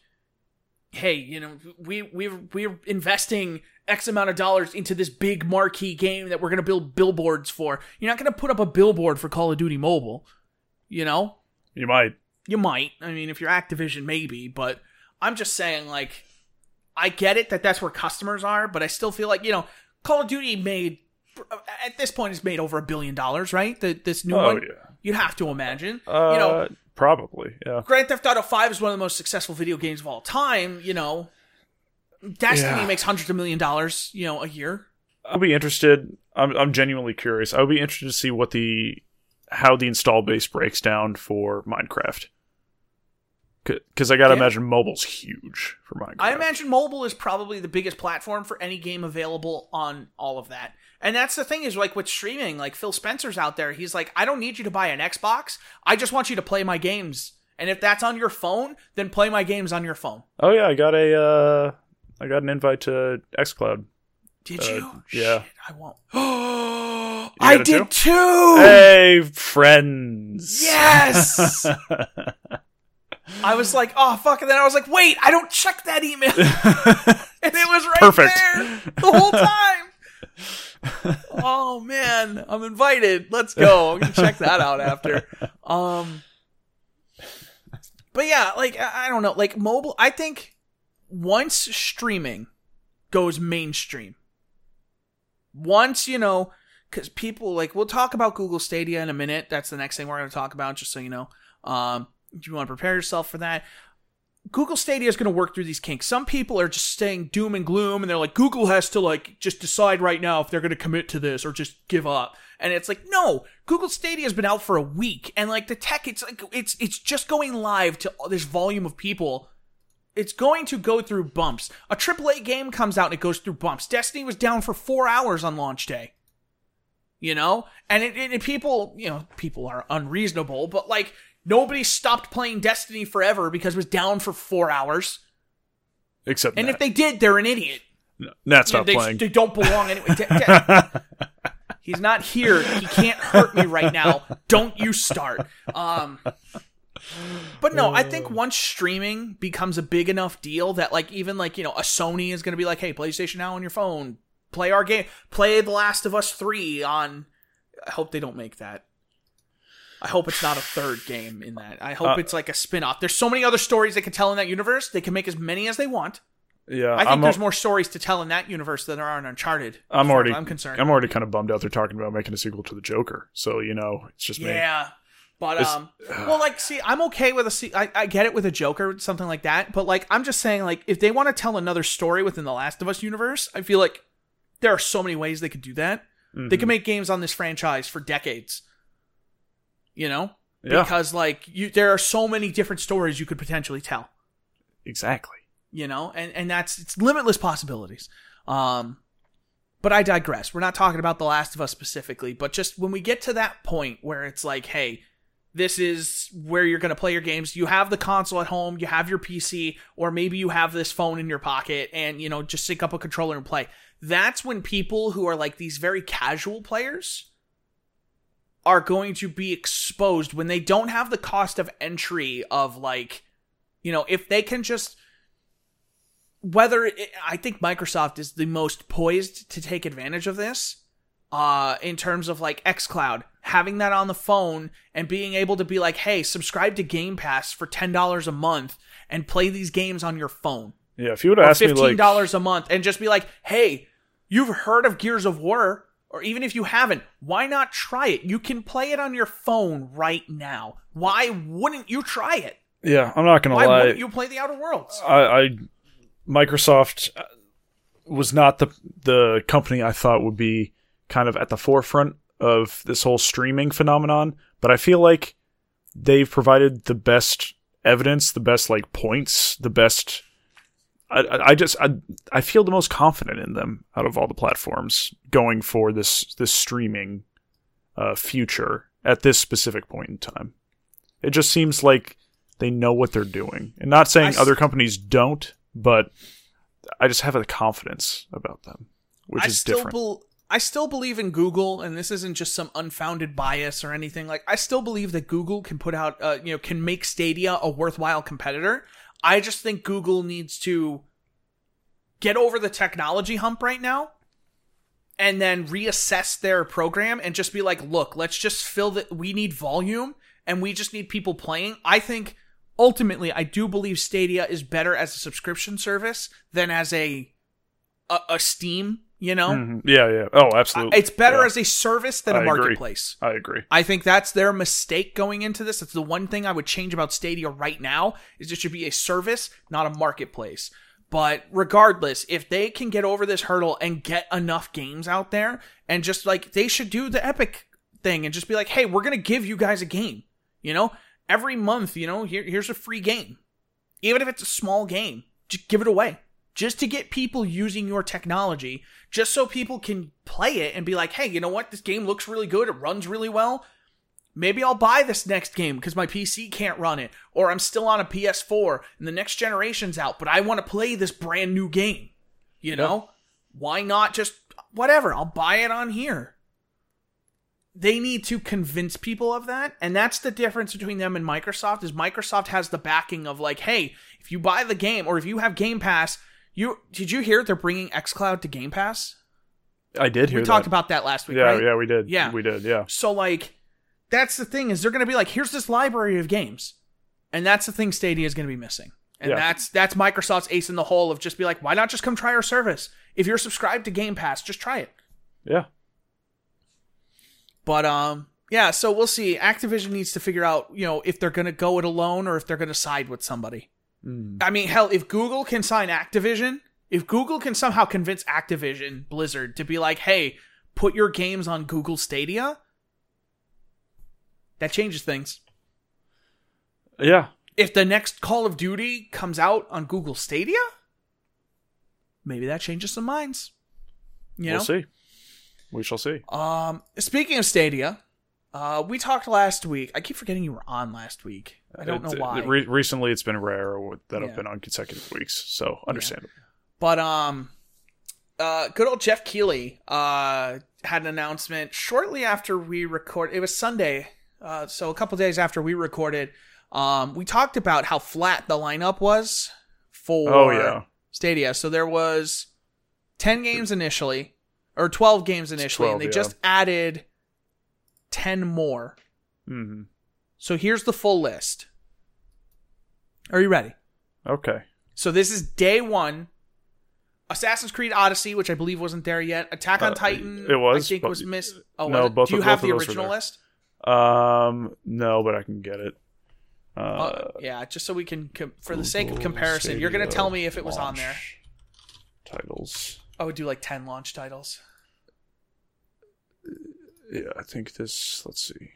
hey, you know, we're investing X amount of dollars into this big marquee game that we're going to build billboards for. You're not going to put up a billboard for Call of Duty Mobile, you know? You might. You might. I mean, if you're Activision, maybe. But I'm just saying, like, I get it that that's where customers are, but I still feel like, you know, Call of Duty made, at this point, it's made over $1 billion, right? This new one? Yeah. You'd have to imagine. You know, probably, yeah. Grand Theft Auto 5 is one of the most successful video games of all time, you know. Destiny makes hundreds of $1 million, you know, a year. I'll be interested. I'm genuinely curious. I would be interested to see what how the install base breaks down for Minecraft. Because I gotta imagine mobile's huge for Minecraft. I imagine mobile is probably the biggest platform for any game available on all of that. And that's the thing is, like, with streaming, like, Phil Spencer's out there. He's like, I don't need you to buy an Xbox. I just want you to play my games. And if that's on your phone, then play my games on your phone. Oh, yeah, I got an invite to xCloud. Did you? Yeah. Shit, I won't. Oh, I did too! Hey, friends! Yes! I was like, oh, fuck. And then I was like, wait, I don't check that email. And it was right there the whole time. Oh, man, I'm invited. Let's go. I'm going to check that out after. But yeah, like, I don't know. Like, mobile, I think once streaming goes mainstream, once, you know, because people, like, we'll talk about Google Stadia in a minute. That's the next thing we're going to talk about, just so you know. Do you want to prepare yourself for that? Google Stadia is going to work through these kinks. Some people are just saying doom and gloom, and they're like, Google has to, like, just decide right now if they're going to commit to this or just give up. And it's like, no, Google Stadia has been out for a week, and, like, the tech, it's like, it's just going live to this volume of people. It's going to go through bumps. A AAA game comes out and it goes through bumps. Destiny was down for 4 hours on launch day. You know? And people are unreasonable, but, like, nobody stopped playing Destiny forever because it was down for 4 hours. Except Nat. And if they did, they're an idiot. No, Nat's not playing. They don't belong anyway. He's not here. He can't hurt me right now. Don't you start. But no, I think once streaming becomes a big enough deal that, like, even, like, you know, a Sony is going to be like, hey, PlayStation Now on your phone. Play our game. Play The Last of Us 3 on... I hope they don't make that. I hope it's not a third game in that. I hope it's like a spin-off. There's so many other stories they can tell in that universe. They can make as many as they want. Yeah, I think there's more stories to tell in that universe than there are in Uncharted. I'm concerned. I'm already kind of bummed out they're talking about making a sequel to The Joker. So, you know, it's just me. Yeah, but well, like, see, I'm okay with I get it with a Joker, something like that. But, like, I'm just saying, like, if they want to tell another story within The Last of Us universe, I feel like there are so many ways they could do that. Mm-hmm. They can make games on this franchise for decades. You know, because like there are so many different stories you could potentially tell. Exactly. You know, and that's it's limitless possibilities. But I digress. We're not talking about The Last of Us specifically, but just when we get to that point where it's like, hey, this is where you're going to play your games. You have the console at home, you have your PC, or maybe you have this phone in your pocket and, you know, just sync up a controller and play. That's when people who are like these very casual players are going to be exposed when they don't have the cost of entry of, like, you know, if they can just, I think Microsoft is the most poised to take advantage of this in terms of, like, xCloud, having that on the phone and being able to be like, hey, subscribe to Game Pass for $10 a month and play these games on your phone. Yeah, if you would have asked me, like, $15 a month and just be like, hey, you've heard of Gears of War, or even if you haven't, why not try it? You can play it on your phone right now. Why wouldn't you try it? Yeah, I'm not going to lie. Why wouldn't you play The Outer Worlds? Microsoft was not the company I thought would be kind of at the forefront of this whole streaming phenomenon, but I feel like they've provided the best evidence, the best, like, points, the best... I feel the most confident in them out of all the platforms going for this streaming future at this specific point in time. It just seems like they know what they're doing, and not saying other companies don't, but I just have a confidence about them, which is different. I still believe in Google, and this isn't just some unfounded bias or anything. Like, I still believe that Google can put out, you know, can make Stadia a worthwhile competitor. I just think Google needs to get over the technology hump right now and then reassess their program and just be like, look, let's just fill the, we need volume and we just need people playing. I think ultimately, I do believe Stadia is better as a subscription service than as a Steam, you know? Mm-hmm. Yeah, yeah. Oh, absolutely. It's better as a service than a marketplace. I agree. I think that's their mistake going into this. That's the one thing I would change about Stadia right now is it should be a service, not a marketplace. But regardless, if they can get over this hurdle and get enough games out there and just like they should do the Epic thing and just be like, hey, we're going to give you guys a game, you know, every month, you know, here's a free game. Even if it's a small game, just give it away just to get people using your technology, just so people can play it and be like, hey, you know what? This game looks really good. It runs really well. Maybe I'll buy this next game because my PC can't run it, or I'm still on a PS4 and the next generation's out, but I want to play this brand new game, you know? Yep. Why not just, whatever, I'll buy it on here. They need to convince people of that, and that's the difference between them and Microsoft, is Microsoft has the backing of like, hey, if you buy the game, or if you have Game Pass, did you hear they're bringing xCloud to Game Pass? I did hear that. We talked about that last week, right? Yeah, we did. Yeah. We did, yeah. So, like, that's the thing, is they're going to be like, here's this library of games. And that's the thing Stadia is going to be missing. And that's Microsoft's ace in the hole of just be like, why not just come try our service? If you're subscribed to Game Pass, just try it. Yeah. But, yeah, so we'll see. Activision needs to figure out, you know, if they're going to go it alone or if they're going to side with somebody. Mm. I mean, hell, if Google can sign Activision, if Google can somehow convince Activision, Blizzard, to be like, hey, put your games on Google Stadia, that changes things. Yeah. If the next Call of Duty comes out on Google Stadia, maybe that changes some minds. You know? We'll see. We shall see. Speaking of Stadia, we talked last week. I keep forgetting you were on last week. I don't know why. Recently, it's been rare that I've been on consecutive weeks, so understandable. Yeah. But good old Jeff Keighley had an announcement shortly after we recorded. It was Sunday. So a couple days after we recorded, we talked about how flat the lineup was for Stadia. So there was 10 games initially, or 12 games initially, 12, and they just added 10 more. Mm-hmm. So here's the full list. Are you ready? Okay. So this is day one. Assassin's Creed Odyssey, which I believe wasn't there yet. Attack on Titan, it was, I think, was missed. Oh, no, was it? Do you have the original list? No, but I can get it. Yeah, just so we can, for the sake of comparison, Stadia, you're going to tell me if it was on there. Titles. I would do like 10 launch titles. Yeah, I think this, let's see.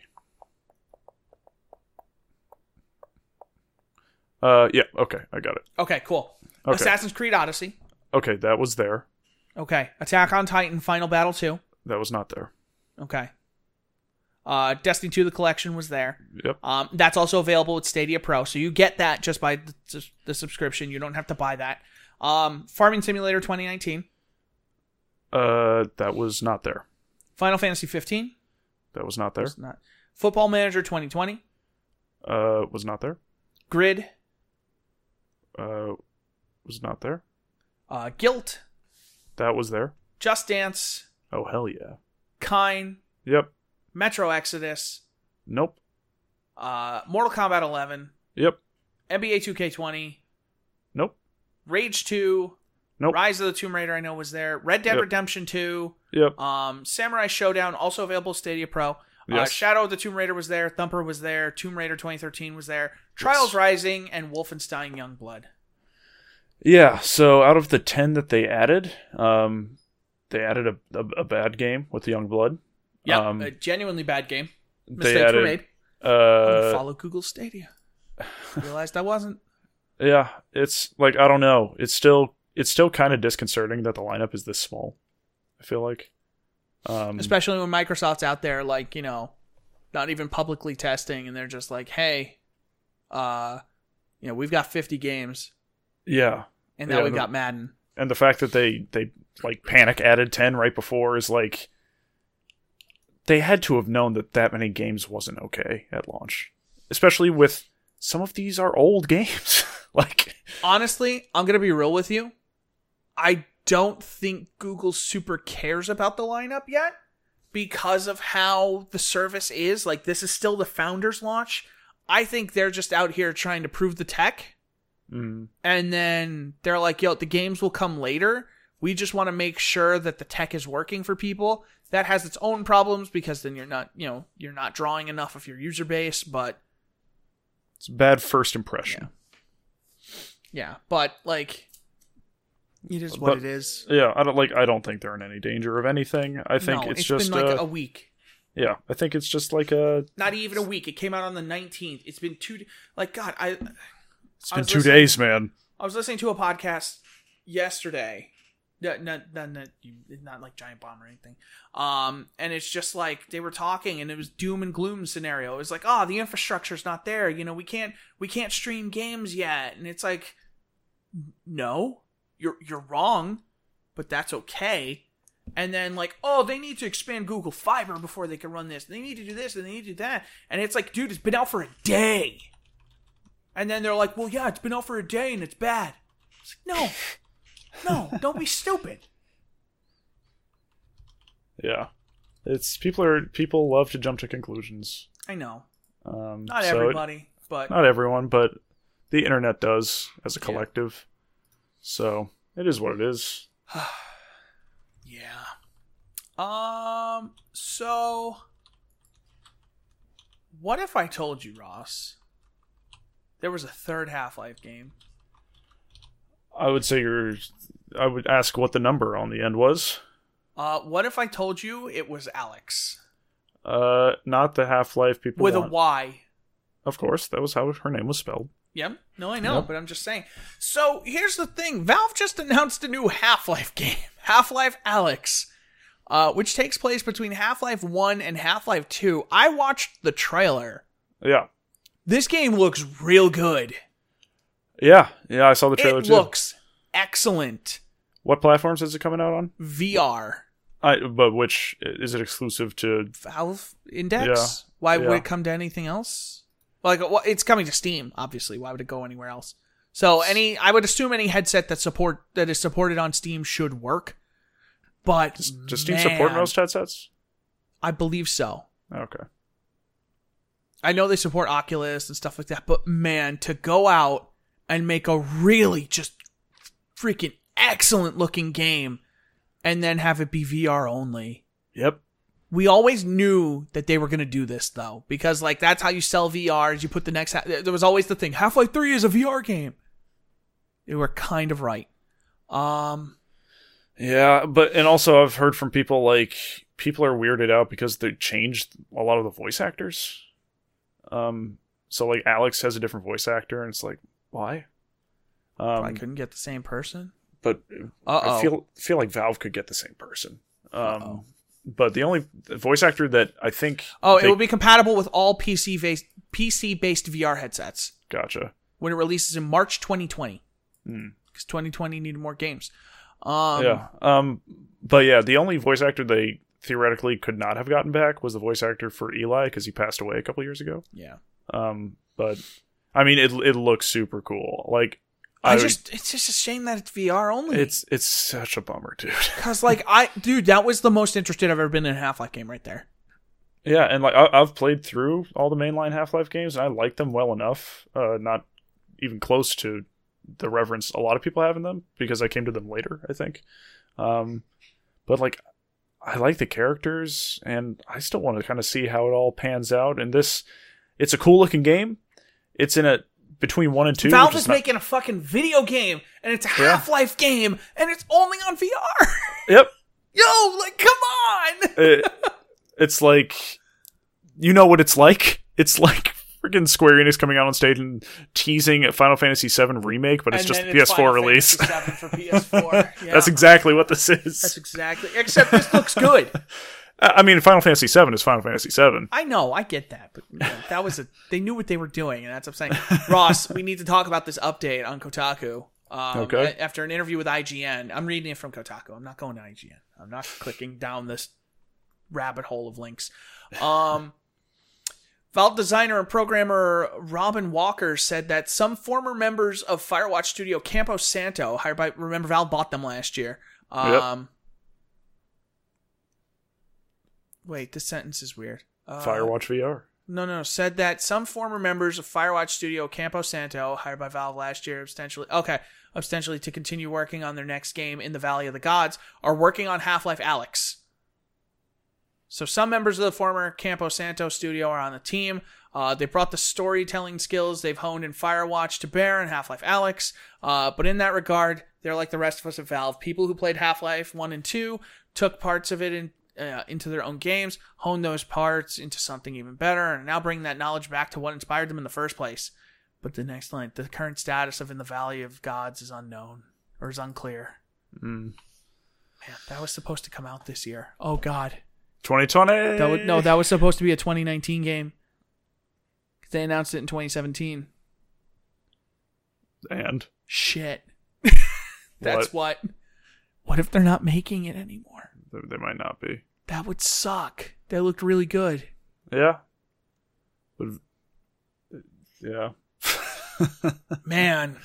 Yeah, okay, I got it. Okay, cool. Okay. Assassin's Creed Odyssey. Okay, that was there. Okay, Attack on Titan Final Battle 2. That was not there. Okay. Destiny 2, the collection, was there. Yep. That's also available with Stadia Pro, so you get that just by the subscription. You don't have to buy that. Farming Simulator 2019. That was not there. Final Fantasy 15. That was not there. Was not. Football Manager 2020. Was not there. Grid. Was not there. Guilt. That was there. Just Dance. Oh, hell yeah. Kine. Yep. Metro Exodus. Nope. Mortal Kombat 11. Yep. NBA 2K20. Nope. Rage 2. Nope. Rise of the Tomb Raider, I know, was there. Red Dead Redemption 2. Yep. Samurai Showdown, also available Stadia Pro. Yes. Shadow of the Tomb Raider was there. Thumper was there. Tomb Raider 2013 was there. Trials Rising and Wolfenstein Youngblood. Yeah, so out of the 10 that they added a bad game with the Youngblood. Yeah, a genuinely bad game. Mistakes were made. Follow Google Stadia. Realized I wasn't. Yeah, it's like, I don't know. It's still kind of disconcerting that the lineup is this small, I feel like. Especially when Microsoft's out there, like, you know, not even publicly testing, and they're just like, hey, you know, we've got 50 games. Yeah. And now we got Madden. And the fact that they like panic added 10 right before is like, they had to have known that many games wasn't okay at launch. Especially with some of these are old games. Like, Honestly, I'm going to be real with you. I don't think Google super cares about the lineup yet because of how the service is. Like, this is still the founder's launch. I think they're just out here trying to prove the tech. Mm. And then they're like, yo, the games will come later. We just want to make sure that the tech is working for people. That has its own problems because then you're not drawing enough of your user base, but it's a bad first impression. Yeah, but like it is what it is. Yeah, I don't think they're in any danger of anything. I think it's just been like a week. Yeah, I think it's just like a... Not even a week. It came out on the 19th. It's been 2 days. Like, God, It's been 2 days, man. I was listening to a podcast yesterday. Not like Giant Bomb or anything. And it's just like they were talking and it was doom and gloom scenario. It was like, oh, the infrastructure's not there. You know, we can't stream games yet. And it's like, no, you're wrong, but that's okay. And then like, oh, they need to expand Google Fiber before they can run this. They need to do this and they need to do that. And it's like, dude, it's been out for a day. And then they're like, well, yeah, it's been out for a day and it's bad. It's like, no, don't be stupid. Yeah. It's people love to jump to conclusions. I know. Not everyone, but the internet does as a collective. Yeah. So it is what it is. Yeah. So what if I told you, Ross, there was a third Half-Life game? I would ask what the number on the end was. What if I told you it was Alex? Not the Half-Life people with a Y. Of course, that was how her name was spelled. Yep. No, I know, but I'm just saying. So here's the thing: Valve just announced a new Half-Life game, Half-Life Alyx, which takes place between Half-Life 1 and Half-Life 2. I watched the trailer. Yeah. This game looks real good. Yeah, I saw the trailer too. It looks excellent. What platforms is it coming out on? VR. But which, is it exclusive to... Valve Index? Yeah. Why would it come to anything else? Like, well, it's coming to Steam, obviously. Why would it go anywhere else? So I would assume any headset that is supported on Steam should work. But, Does Steam support most headsets? I believe so. Okay. I know they support Oculus and stuff like that, but man, to go out and make a really just freaking excellent looking game and then have it be VR only. Yep. We always knew that they were going to do this though, because like that's how you sell VR, is you put the next... There was always the thing, Half-Life 3 is a VR game. They were kind of right. Yeah, and also I've heard from people like people are weirded out because they changed a lot of the voice actors. So like Alex has a different voice actor and it's like, why? I couldn't get the same person. But I feel like Valve could get the same person. But the only voice actor that I think... it will be compatible with all PC-based VR headsets. Gotcha. When it releases in March 2020. Because 2020 needed more games. But yeah, the only voice actor they theoretically could not have gotten back was the voice actor for Eli, because he passed away a couple years ago. Yeah. But... I mean, it looks super cool. Like, it's just a shame that it's VR only. It's such a bummer, dude. Because like that was the most interested I've ever been in a Half-Life game right there. Yeah, and like I've played through all the mainline Half-Life games, and I like them well enough, not even close to the reverence a lot of people have in them, because I came to them later, I think. But like, I like the characters, and I still want to kind of see how it all pans out. And it's a cool looking game. It's in a between 1 and 2. Valve is making a fucking video game, and it's a Half-Life game, and it's only on VR. Yep. Yo, like, come on. It's like, you know what it's like? It's like freaking Square Enix coming out on stage and teasing a Final Fantasy VII remake, but it's just a PS4 Final release. Fantasy VII for PS4. Yeah. That's exactly what this is. Except this looks good. I mean, Final Fantasy VII is Final Fantasy VII. I know, I get that, but you know, they knew what they were doing, and that's what I'm saying. Ross, we need to talk about this update on Kotaku. Okay. After an interview with IGN, I'm reading it from Kotaku. I'm not going to IGN. I'm not clicking down this rabbit hole of links. Valve designer and programmer Robin Walker said that some former members of Firewatch studio Campo Santo, hired by, remember Valve bought them last year. Wait, this sentence is weird. Firewatch VR. No. Said that some former members of Firewatch studio Campo Santo, hired by Valve last year, ostensibly to continue working on their next game in the Valley of the Gods, are working on Half-Life Alyx. So some members of the former Campo Santo studio are on the team. They brought the storytelling skills they've honed in Firewatch to bear in Half-Life Alyx. But in that regard, they're like the rest of us at Valve. People who played Half-Life 1 and 2 took parts of it into their own games, hone those parts into something even better, and now bring that knowledge back to what inspired them in the first place. But the next line, the current status of In the Valley of Gods is unknown, or is unclear. Man, that was supposed to come out this year. Oh god, 2020. That was supposed to be a 2019 game. They announced it in 2017. And shit. That's what if they're not making it anymore? They might not be. That would suck. They looked really good. Yeah. Yeah. Man.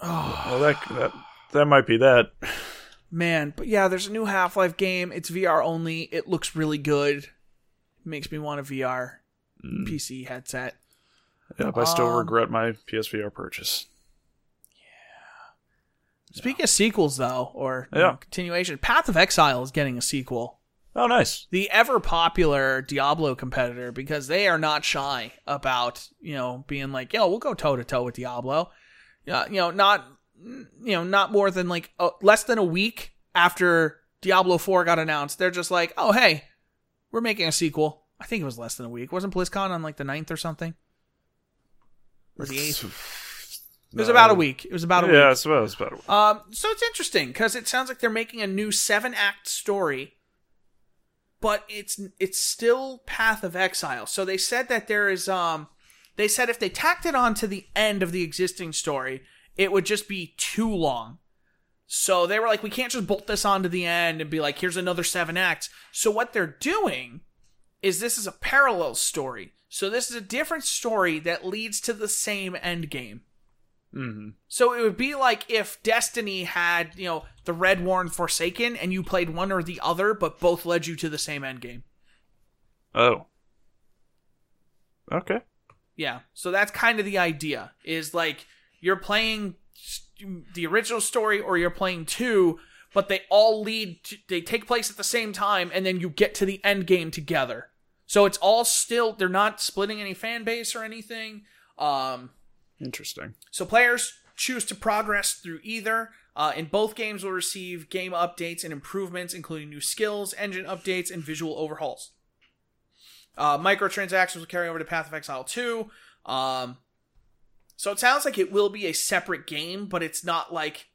Oh. Well, that might be that. Man, but yeah, there's a new Half-Life game. It's VR only. It looks really good. Makes me want a VR PC headset. Yep, I still regret my PSVR purchase. Speaking of sequels, though, or continuation, Path of Exile is getting a sequel. Oh, nice. The ever-popular Diablo competitor, because they are not shy about, being like, we'll go toe-to-toe with Diablo. Not more than, less than a week after Diablo 4 got announced, they're just like, oh, hey, we're making a sequel. I think it was less than a week. Wasn't BlizzCon on, the 9th or something? Or the 8th? It was about a week. Yeah, I suppose about a week. So it's interesting, because it sounds like they're making a new 7-act story, but it's still Path of Exile. So they said that there is... they said if they tacked it on to the end of the existing story, it would just be too long. So they were like, we can't just bolt this onto the end and be like, here's another 7 acts. So what they're doing is this is a parallel story. So this is a different story that leads to the same end game. Mm-hmm. So it would be like if Destiny had, the Red War and Forsaken, and you played one or the other, but both led you to the same endgame. Oh. Okay. Yeah. So that's kind of the idea, is like you're playing the original story or you're playing two, but they all they take place at the same time, and then you get to the endgame together. So it's all still, they're not splitting any fan base or anything. Interesting. So players choose to progress through either. In both games will receive game updates and improvements, including new skills, engine updates, and visual overhauls. Microtransactions will carry over to Path of Exile 2. So it sounds like it will be a separate game, but it's not like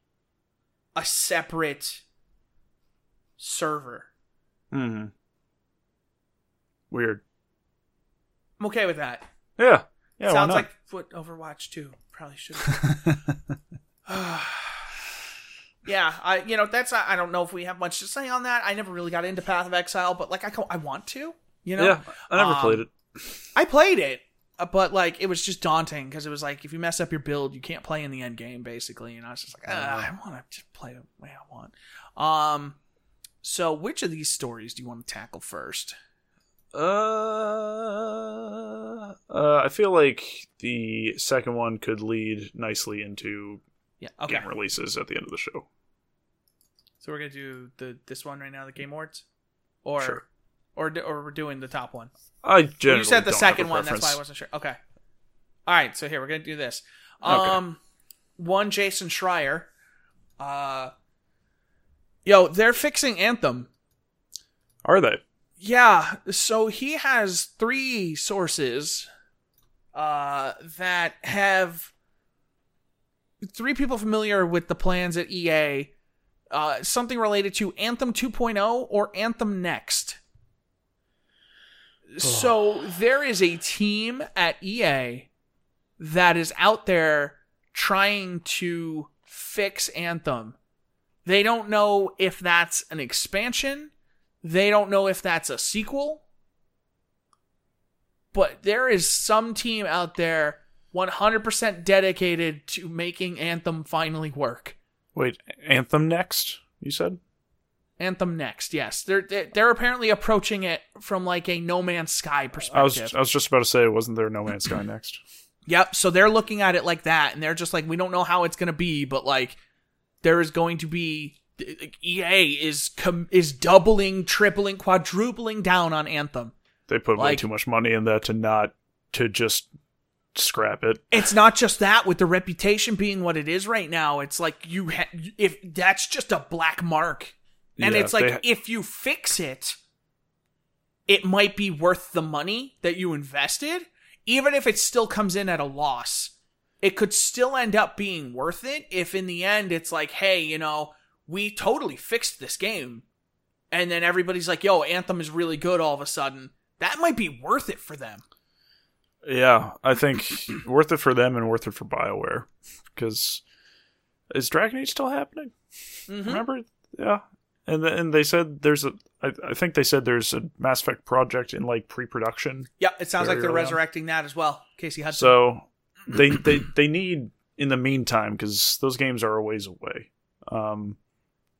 a separate server. Mm-hmm. Weird. I'm okay with that. Yeah. Yeah, sounds like what Overwatch 2 probably should have. Yeah, I don't know if we have much to say on that. I never really got into Path of Exile, but I want to, Yeah, I never played it. I played it, but it was just daunting because it was if you mess up your build, you can't play in the end game basically, and I was just like, I want to just play the way I want. So which of these stories do you want to tackle first? I feel like the second one could lead nicely into game releases at the end of the show. So we're gonna do this one right now, the Game Awards, or sure. or we're doing the top one. You said the second one, that's why I wasn't sure. Okay, all right. So here we're gonna do this. One Jason Schreier. They're fixing Anthem. Are they? Yeah, so he has 3 sources that have 3 people familiar with the plans at EA, something related to Anthem 2.0 or Anthem Next. Oh. So there is a team at EA that is out there trying to fix Anthem. They don't know if that's an expansion. They don't know if that's a sequel. But there is some team out there 100% dedicated to making Anthem finally work. Wait, Anthem next, you said? Anthem next, yes. They're apparently approaching it from like a No Man's Sky perspective. I was just about to say, wasn't there No Man's Sky next? Yep, so they're looking at it like that, and they're just like, we don't know how it's going to be, but like, there is going to be... EA is doubling, tripling, quadrupling down on Anthem. They put way too much money in that to just scrap it. It's not just that, with the reputation being what it is right now, it's like, if that's just a black mark. And yeah, it's like, if you fix it, it might be worth the money that you invested. Even if it still comes in at a loss, it could still end up being worth it if in the end it's like, hey, you know, we totally fixed this game. And then everybody's like, yo, Anthem is really good all of a sudden. That might be worth it for them. Yeah, I think worth it for them and worth it for BioWare. Because is Dragon Age still happening? Mm-hmm. Remember? Yeah. And they said there's I think there's a Mass Effect project in like pre-production. Yeah, it sounds like they're resurrecting that as well. Casey Hudson. So they need, in the meantime, because those games are a ways away.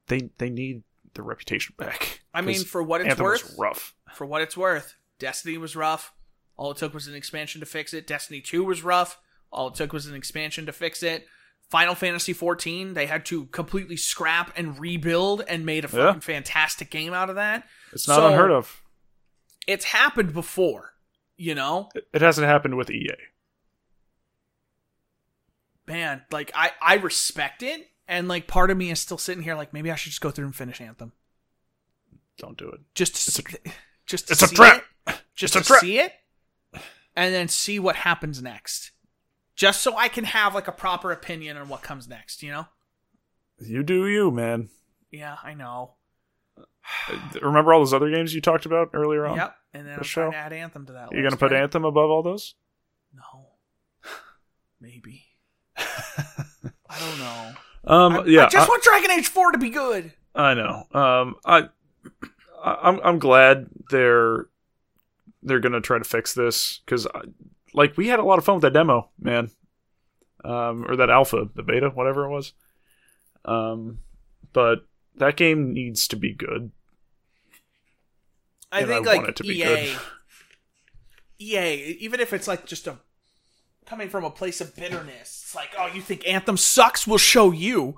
They need their reputation back. I mean, for what it's worth, rough. For what it's worth, Destiny was rough. All it took was an expansion to fix it. Destiny 2 was rough. All it took was an expansion to fix it. Final Fantasy 14, they had to completely scrap and rebuild and made a fucking fantastic game out of that. It's not unheard of. It's happened before, you know? It hasn't happened with EA. Man, like, I respect it, and like part of me is still sitting here like, maybe I should just go through and finish Anthem. Don't do it. Just to see it, and then see what happens next. Just so I can have like a proper opinion on what comes next, you know? You do you, man. Yeah, I know. Remember all those other games you talked about earlier on? Yep, and then I'm trying to add Anthem to that list. You're going to put Anthem above all those? No. Maybe. I don't know. I want Dragon Age 4 to be good. I know. I'm glad they're going to try to fix this, because... Like, we had a lot of fun with that demo, man. Or that alpha, the beta, whatever it was. But that game needs to be good. I think EA, even if it's like just coming from a place of bitterness, it's like, oh, you think Anthem sucks? We'll show you.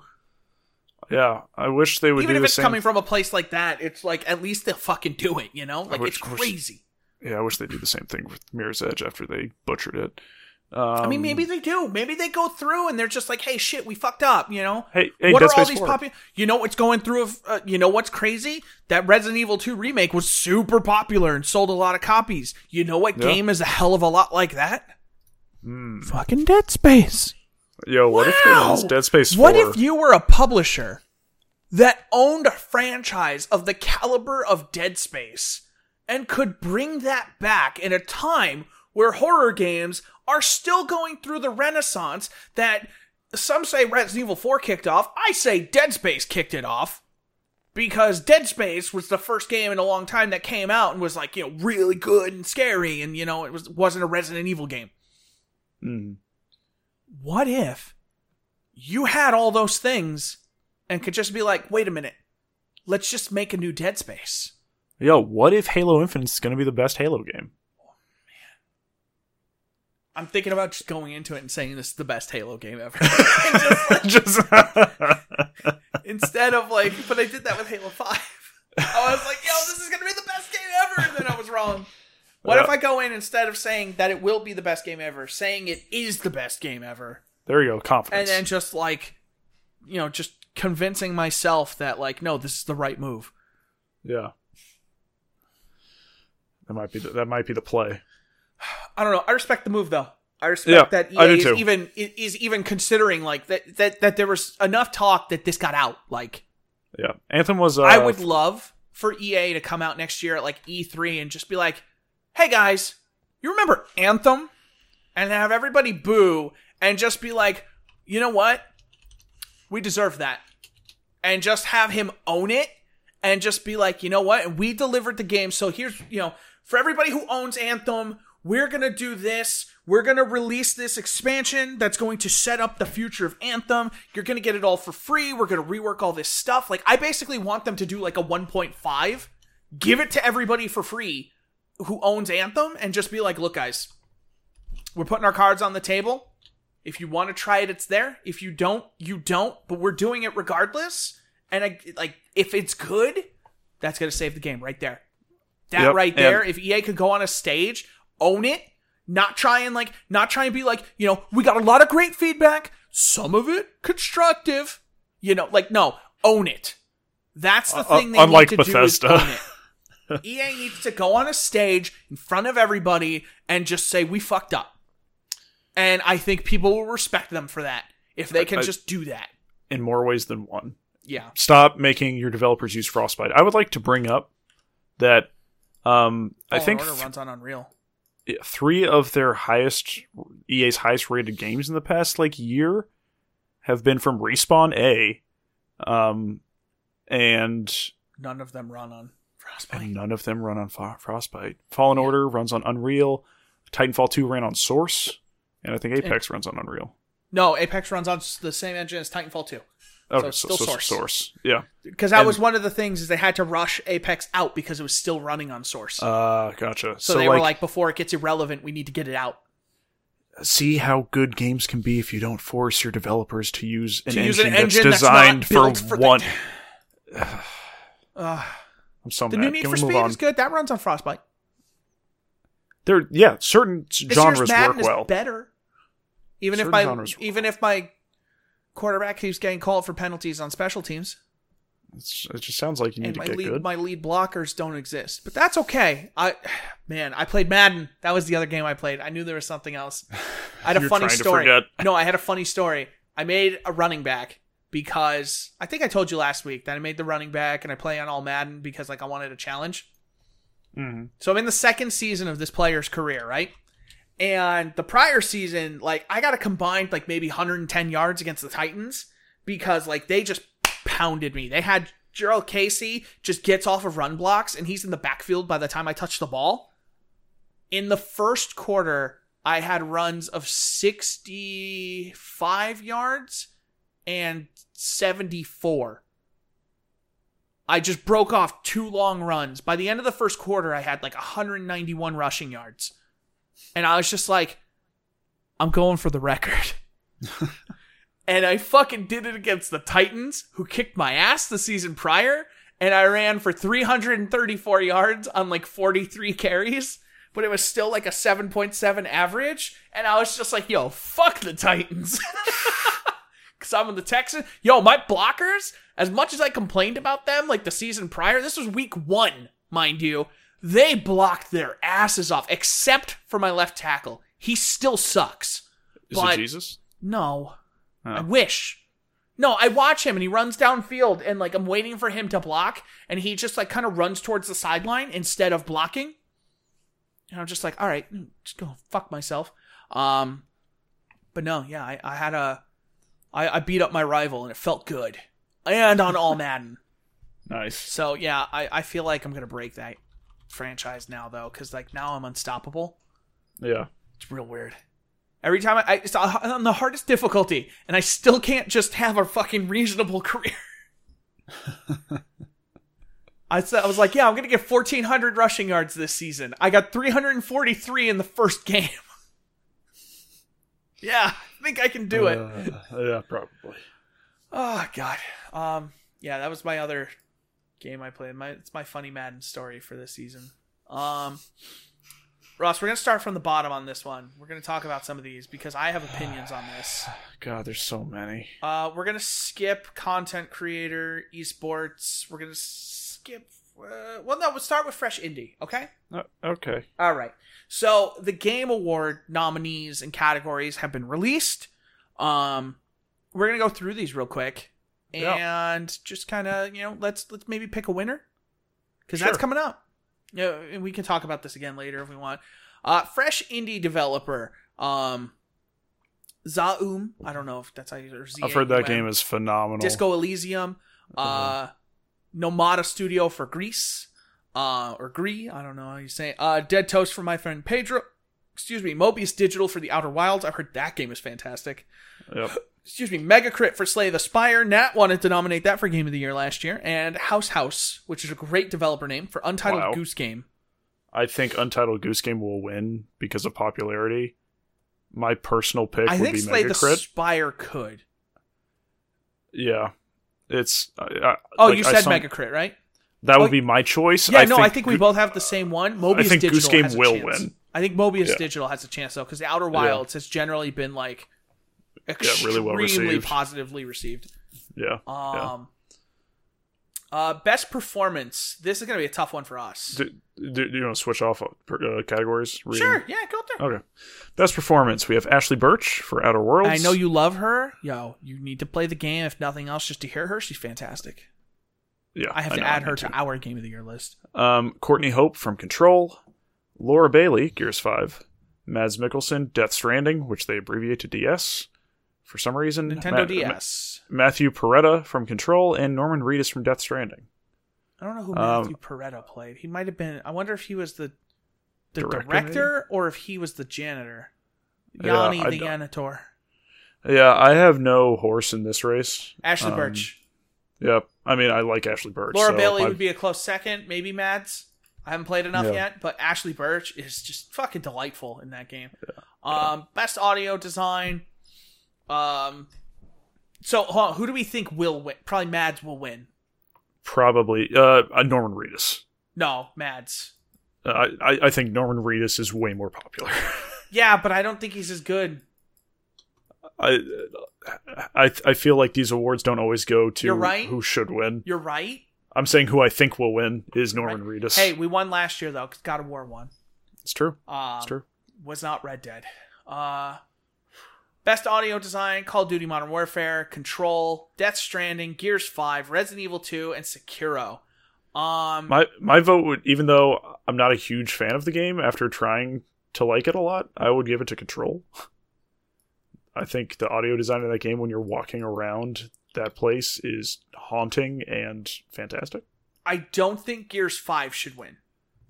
Yeah, I wish they would do the same. Even if it's coming from a place like that, it's like, at least they'll fucking do it, you know? Like, it's crazy. Yeah, I wish they'd do the same thing with Mirror's Edge after they butchered it. I mean, maybe they do. Maybe they go through and they're just like, hey, shit, we fucked up, you know? Hey, what are all these popular... You know what's going through... you know what's crazy? That Resident Evil 2 remake was super popular and sold a lot of copies. You know what game is a hell of a lot like that? Fucking Dead Space. Yo, what if there was Dead Space 4? What if you were a publisher that owned a franchise of the caliber of Dead Space... and could bring that back in a time where horror games are still going through the renaissance that some say Resident Evil 4 kicked off. I say Dead Space kicked it off, because Dead Space was the first game in a long time that came out and was like, you know, really good and scary, and you know, it wasn't a Resident Evil game. Mm. What if you had all those things and could just be like, wait a minute, let's just make a new Dead Space? Yo, what if Halo Infinite is going to be the best Halo game? Oh, man. I'm thinking about just going into it and saying this is the best Halo game ever. Instead of like, but I did that with Halo 5. I was like, yo, this is going to be the best game ever. And then I was wrong. What if I go in, instead of saying that it will be the best game ever, saying it is the best game ever? There you go, confidence. And then just like, you know, just convincing myself that like, no, this is the right move. Yeah. That might be the play. I don't know. I respect the move, though. I respect that EA is even considering like that there was enough talk that this got out. Like, yeah, Anthem was. I would love for EA to come out next year at like E3 and just be like, "Hey guys, you remember Anthem?" and have everybody boo and just be like, "You know what? We deserve that," and just have him own it and just be like, "You know what? We delivered the game, so here's, you know." For everybody who owns Anthem, we're going to do this. We're going to release this expansion that's going to set up the future of Anthem. You're going to get it all for free. We're going to rework all this stuff. Like, I basically want them to do like a 1.5, give it to everybody for free who owns Anthem, and just be like, look, guys, we're putting our cards on the table. If you want to try it, it's there. If you don't, you don't. But we're doing it regardless. And I, like, if it's good, that's going to save the game right there. That yep, right there. If EA could go on a stage, own it, not try and be like, you know, we got a lot of great feedback, some of it constructive, you know, like, no, own it. That's the thing they need to Bethesda. Do is own it. EA needs to go on a stage in front of everybody and just say, we fucked up. And I think people will respect them for that if they can just do that. In more ways than one. Yeah. Stop making your developers use Frostbite. I would like to bring up that I think Order runs on Unreal. Three of their EA's highest rated games in the past like year have been from Respawn A, and none of them run on Frostbite. And none of them run on Frostbite. Fallen Order runs on Unreal. Titanfall 2 ran on Source, and I think Apex runs on Unreal. No, Apex runs on the same engine as Titanfall 2. Okay, so still Source. Yeah. Because that was one of the things is they had to rush Apex out because it was still running on Source. Gotcha. So they were like, before it gets irrelevant, we need to get it out. See how good games can be if you don't force your developers to use an engine that's designed that's for one. I'm so mad. The new Need for Speed is good. That runs on Frostbite. Certain genres work well. Better. Even if my quarterback keeps getting called for penalties on special teams. It just sounds like you need to get good. My lead blockers don't exist, but that's okay. I played Madden. That was the other game I played. I knew there was something else. I had a funny story. I had a funny story. I made a running back because I think I told you last week that I made the running back and I play on all Madden because like I wanted a challenge. Mm-hmm. So I'm in the second season of this player's career, right? And the prior season, like, I got a combined, like, maybe 110 yards against the Titans because, like, they just pounded me. They had Jarrell Casey just gets off of run blocks, and he's in the backfield by the time I touch the ball. In the first quarter, I had runs of 65 yards and 74. I just broke off two long runs. By the end of the first quarter, I had, like, 191 rushing yards. And I was just like, I'm going for the record. And I fucking did it against the Titans, who kicked my ass the season prior. And I ran for 334 yards on like 43 carries. But it was still like a 7.7 average. And I was just like, yo, fuck the Titans. Because I'm in the Texans. Yo, my blockers, as much as I complained about them like the season prior, this was week 1, mind you. They blocked their asses off, except for my left tackle. He still sucks. Is it Jesus? No. Oh. I wish. No, I watch him, and he runs downfield, and, like, I'm waiting for him to block, and he just, like, kind of runs towards the sideline instead of blocking. And I'm just like, all right, just go fuck myself. But no, yeah, I beat up my rival, and it felt good. And on all Madden. Nice. So, yeah, I feel like I'm going to break that franchise now, though, because like now I'm unstoppable. Yeah, it's real weird. Every time it's on the hardest difficulty, and I still can't just have a fucking reasonable career. I was like, yeah, I'm gonna get 1,400 rushing yards this season. I got 343 in the first game. Yeah, I think I can do it. Yeah, probably. Oh god. Yeah, that was my other game I played. It's my funny Madden story for this season. Ross, we're going to start from the bottom on this one. We're going to talk about some of these because I have opinions on this. God, there's so many. We're going to skip content creator, esports. We're going to skip... we'll start with Fresh Indie, okay? Okay. All right. So, the Game Award nominees and categories have been released. We're going to go through these real quick. And just kind of, you know, let's maybe pick a winner because that's coming up. You know, and we can talk about this again later if we want. Fresh Indie Developer, Zaum. I don't know if that's how you or Z-A-U-M. I've heard that game is phenomenal. Disco Elysium, Nomada Studio for Greece, or Gree. I don't know how you say it. Dead Toast for my friend Pedro. Excuse me, Mobius Digital for The Outer Wilds. I've heard that game is fantastic. Yep. Excuse me, Mega Crit for Slay the Spire. Nat wanted to nominate that for Game of the Year last year. And House, which is a great developer name, for Untitled Goose Game. I think Untitled Goose Game will win because of popularity. My personal pick would be Mega Crit. I think Slay the Spire could. Yeah. It's... you said Mega Crit, right? That would be my choice. Yeah, I think we both have the same one. Mobius Digital Goose Game will win. I think Mobius Digital has a chance, though, because The Outer Wilds has generally been, like, extremely really well received. Positively received. Yeah. Best performance. This is going to be a tough one for us. Do you want to switch off categories? Reading? Sure. Yeah, go there. Okay. Best performance. We have Ashley Birch for Outer Worlds. I know you love her. Yo, you need to play the game, if nothing else, just to hear her. She's fantastic. Yeah, I have to add her to our Game of the Year list. Courtney Hope from Control. Laura Bailey, Gears 5. Mads Mikkelsen, Death Stranding, which they abbreviate to DS for some reason. Nintendo DS. Matthew Perretta from Control, and Norman Reedus from Death Stranding. I don't know who Matthew Perretta played. He might have been... I wonder if he was the director or if he was the janitor. Yanni the janitor. Yeah, I have no horse in this race. Ashley Birch. Yep. I mean, I like Ashley Birch. Laura Bailey would be a close second. Maybe Mads. I haven't played enough yet, but Ashley Birch is just fucking delightful in that game. Yeah. Best audio design. So, hold on, who do we think will win? Probably Mads will win. Probably. Norman Reedus. No, Mads. I think Norman Reedus is way more popular. Yeah, but I don't think he's as good. I feel like these awards don't always go to who should win. You're right. I'm saying who I think will win is Norman Reedus. Hey, we won last year, though, because God of War won. It's true. It's true. Was not Red Dead. Best audio design, Call of Duty Modern Warfare, Control, Death Stranding, Gears 5, Resident Evil 2, and Sekiro. My vote would, even though I'm not a huge fan of the game, after trying to like it a lot, I would give it to Control. I think the audio design of that game when you're walking around that place is haunting and fantastic. I don't think Gears 5 should win.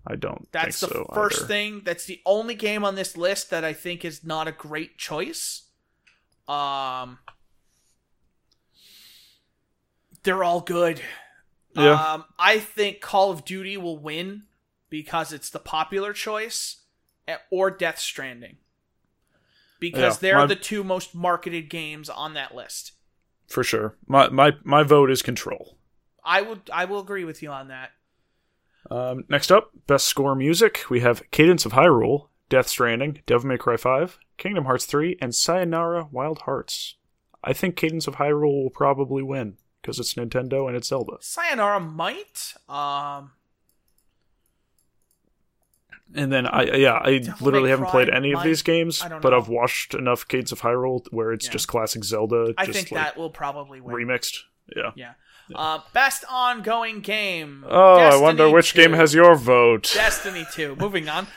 I don't. That's the first thing. That's the only game on this list that I think is not a great choice. They're all good. Yeah. I think Call of Duty will win because it's the popular choice, or Death Stranding. Because they're the two most marketed games on that list. For sure. My vote is Control. I will agree with you on that. Next up, Best Score Music. We have Cadence of Hyrule, Death Stranding, Devil May Cry 5, Kingdom Hearts 3, and Sayonara Wild Hearts. I think Cadence of Hyrule will probably win, because it's Nintendo and it's Zelda. Sayonara might. And then I literally haven't played any of these games, but I've watched enough Cadence of Hyrule where it's just classic Zelda. I think that will probably win. Remixed. Yeah. Best ongoing game. Oh, Destiny I wonder which 2. Game has your vote. Destiny 2. Moving on.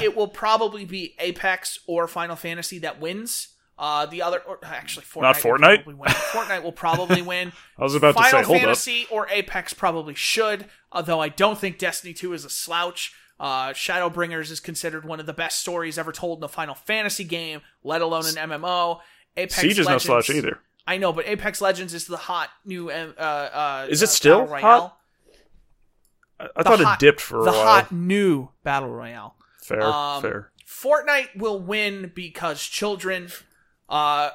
It will probably be Apex or Final Fantasy that wins. The other, or actually, Fortnite. Not Fortnite. Fortnite will probably win. I was about to say, hold up. Final Fantasy or Apex probably should, although I don't think Destiny 2 is a slouch. Shadowbringers is considered one of the best stories ever told in a Final Fantasy game, let alone an MMO. Apex Siege is no slouch either. I know, but Apex Legends is the hot new. Is it still hot? I thought it dipped for a while. The hot new Battle Royale. Fair. Fortnite will win because children.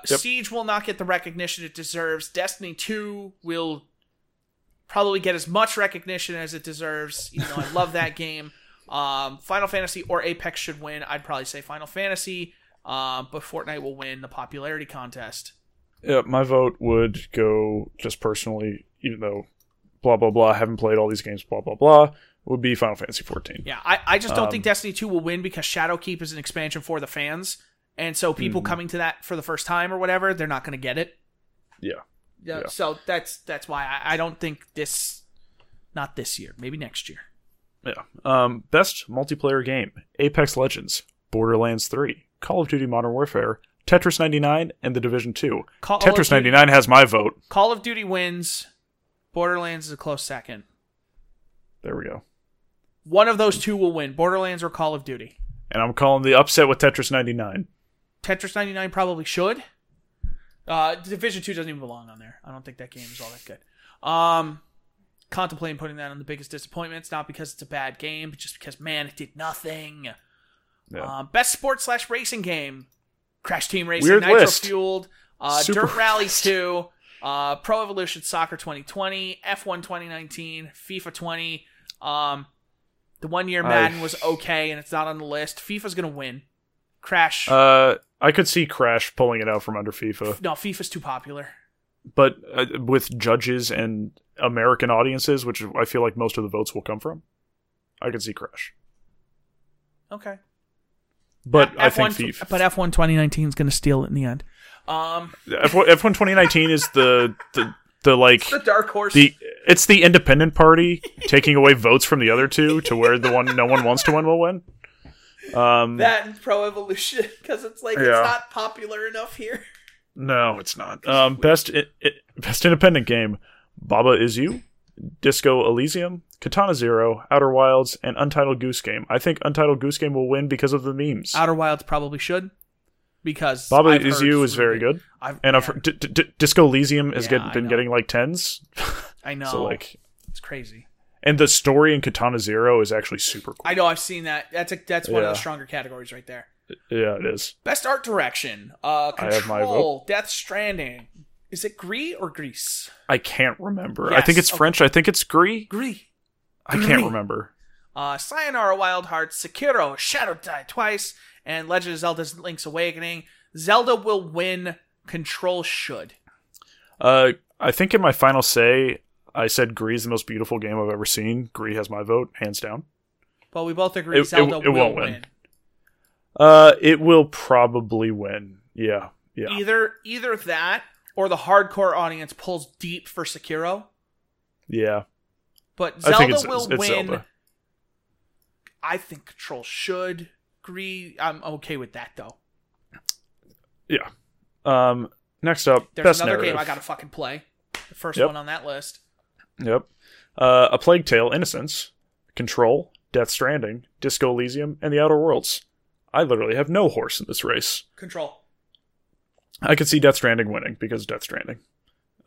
Siege will not get the recognition it deserves. Destiny 2 will probably get as much recognition as it deserves. Even though I love that game. Final Fantasy or Apex should win. I'd probably say Final Fantasy, but Fortnite will win the popularity contest. Yeah, my vote would go just personally, even though blah, blah, blah, haven't played all these games, blah, blah, blah, would be Final Fantasy 14. Yeah, I just don't think Destiny 2 will win because Shadowkeep is an expansion for the fans, and so people coming to that for the first time or whatever, they're not going to get it. Yeah. So that's why I don't think not this year, maybe next year. Yeah. Best multiplayer game. Apex Legends, Borderlands 3, Call of Duty Modern Warfare, Tetris 99, and The Division 2. Tetris 99 has my vote. Call of Duty wins. Borderlands is a close second. There we go. One of those two will win, Borderlands or Call of Duty. And I'm calling the upset with Tetris 99. Tetris 99 probably should. Division 2 doesn't even belong on there. I don't think that game is all that good. Contemplating putting that on the biggest disappointments, not because it's a bad game, but just because, man, it did nothing. Yeah. Best sports / racing game. Crash Team Racing, Weird Nitro list. Fueled, Dirt Rally 2, Pro Evolution Soccer 2020, F1 2019, FIFA 20. The 1 year Madden was okay, and it's not on the list. FIFA's going to win. Crash. I could see Crash pulling it out from under FIFA. No, FIFA's too popular. But with judges and American audiences, which I feel like most of the votes will come from, I could see Crash. Okay. But I think FIFA. But F1 2019 is going to steal it in the end. F1 2019 is the like it's the dark horse. It's the independent party taking away votes from the other two to where the one no one wants to win will win. That and Pro Evolution, because it's like it's not popular enough here. No, it's not. Best independent game: Baba Is You, Disco Elysium, Katana Zero, Outer Wilds, and Untitled Goose Game. I think Untitled Goose Game will win because of the memes. Outer Wilds probably should, because Baba Is You is very good. Disco Elysium has been getting like 10s. I know. So like, it's crazy. And the story in Katana Zero is actually super cool. I know, I've seen that. That's one of the stronger categories right there. Yeah, it is. Best art direction. Control, I have my vote. Death Stranding. Is it Gris or Grease? I can't remember. Yes. I think it's French. I think it's Gris. I can't remember. Sayonara Wild Hearts, Sekiro, Shadow Die Twice, and Legend of Zelda's Link's Awakening. Zelda will win. Control should. I think in my final say, I said Gris is the most beautiful game I've ever seen. Gris has my vote, hands down. Well, we both agree Zelda will win. It will probably win. Yeah. Either that or the hardcore audience pulls deep for Sekiro. Yeah. But Zelda will win. Zelda. I think Control should. Agree. I'm okay with that, though. Yeah. Next up, there's another narrative game I gotta fucking play. The first one on that list. Yep. A Plague Tale: Innocence, Control, Death Stranding, Disco Elysium, and The Outer Worlds. I literally have no horse in this race. Control. I could see Death Stranding winning because Death Stranding.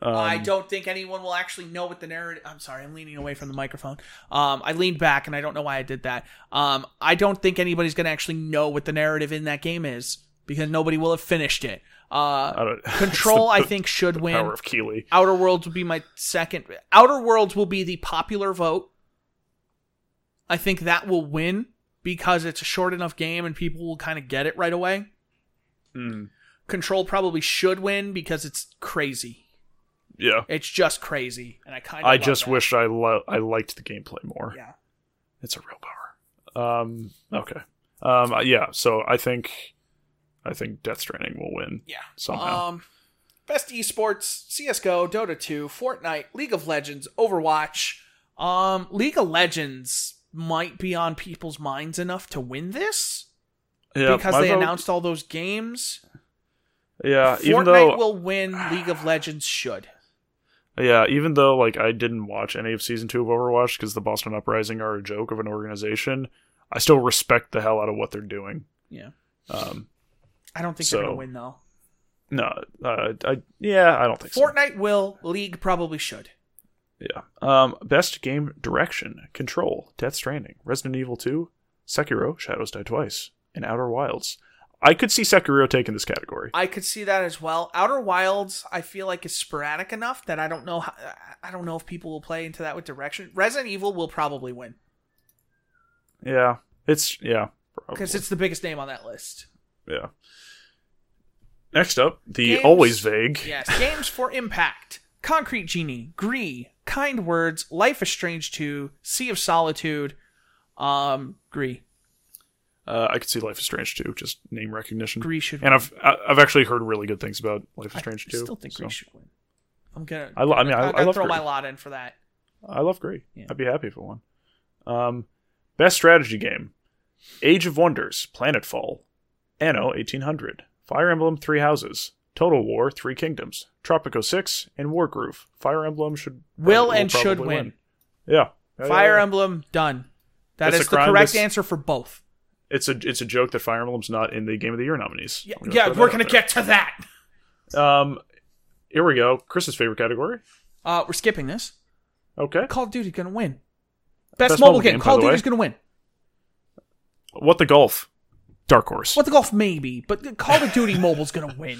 I don't think anyone will actually know what the narrative... I'm sorry, I'm leaning away from the microphone. I leaned back, and I don't know why I did that. I don't think anybody's going to actually know what the narrative in that game is because nobody will have finished it. Control, I think, should win. Power of Keeley. Outer Worlds will be my second... Outer Worlds will be the popular vote. I think that will win because it's a short enough game, and people will kind of get it right away. Mm. Control probably should win because it's crazy. Yeah, it's just crazy, and I just wish I liked the gameplay more. Yeah, it's a real bummer. Okay. Yeah. So I think Death Stranding will win. Yeah. Somehow. Best esports: CS:GO, Dota 2, Fortnite, League of Legends, Overwatch. League of Legends might be on people's minds enough to win this. Yeah, because they announced all those games. Yeah, Fortnite will win. League of Legends should. Yeah, even though like I didn't watch any of Season 2 of Overwatch because the Boston Uprising are a joke of an organization, I still respect the hell out of what they're doing. Yeah. I don't think they're going to win, though. No. I don't think Fortnite so. Fortnite will. League probably should. Yeah. Best game direction: Control, Death Stranding, Resident Evil 2, Sekiro, Shadows Die Twice, and Outer Wilds. I could see Sekiro taking this category. I could see that as well. Outer Wilds, I feel like, is sporadic enough that I don't know if people will play into that with direction. Resident Evil will probably win. Yeah, because it's the biggest name on that list. Yeah. Next up, always vague. Yes, games for impact: Concrete Genie, Gris, Kind Words, Life is Strange 2, Sea of Solitude, Gris. I could see Life is Strange 2, just name recognition. Gris should win. And I've actually heard really good things about Life is Strange 2. I still think Gris should win. I throw my lot in for that. I love Gris. Yeah. I'd be happy if it won. Best strategy game: Age of Wonders, Planetfall, Anno 1800, Fire Emblem Three Houses, Total War Three Kingdoms, Tropico 6, and Wargroove. Fire Emblem should win. Yeah. Fire Emblem, done. That is the correct answer for both. It's a joke that Fire Emblem's not in the Game of the Year nominees. Yeah, we're going to get to that. Here we go. Chris's favorite category. We're skipping this. Okay. Call of Duty's going to win. Best mobile game. Call of Duty's going to win. What the Golf? Dark Horse. What the Golf? Maybe, but Call of Duty Mobile's going to win.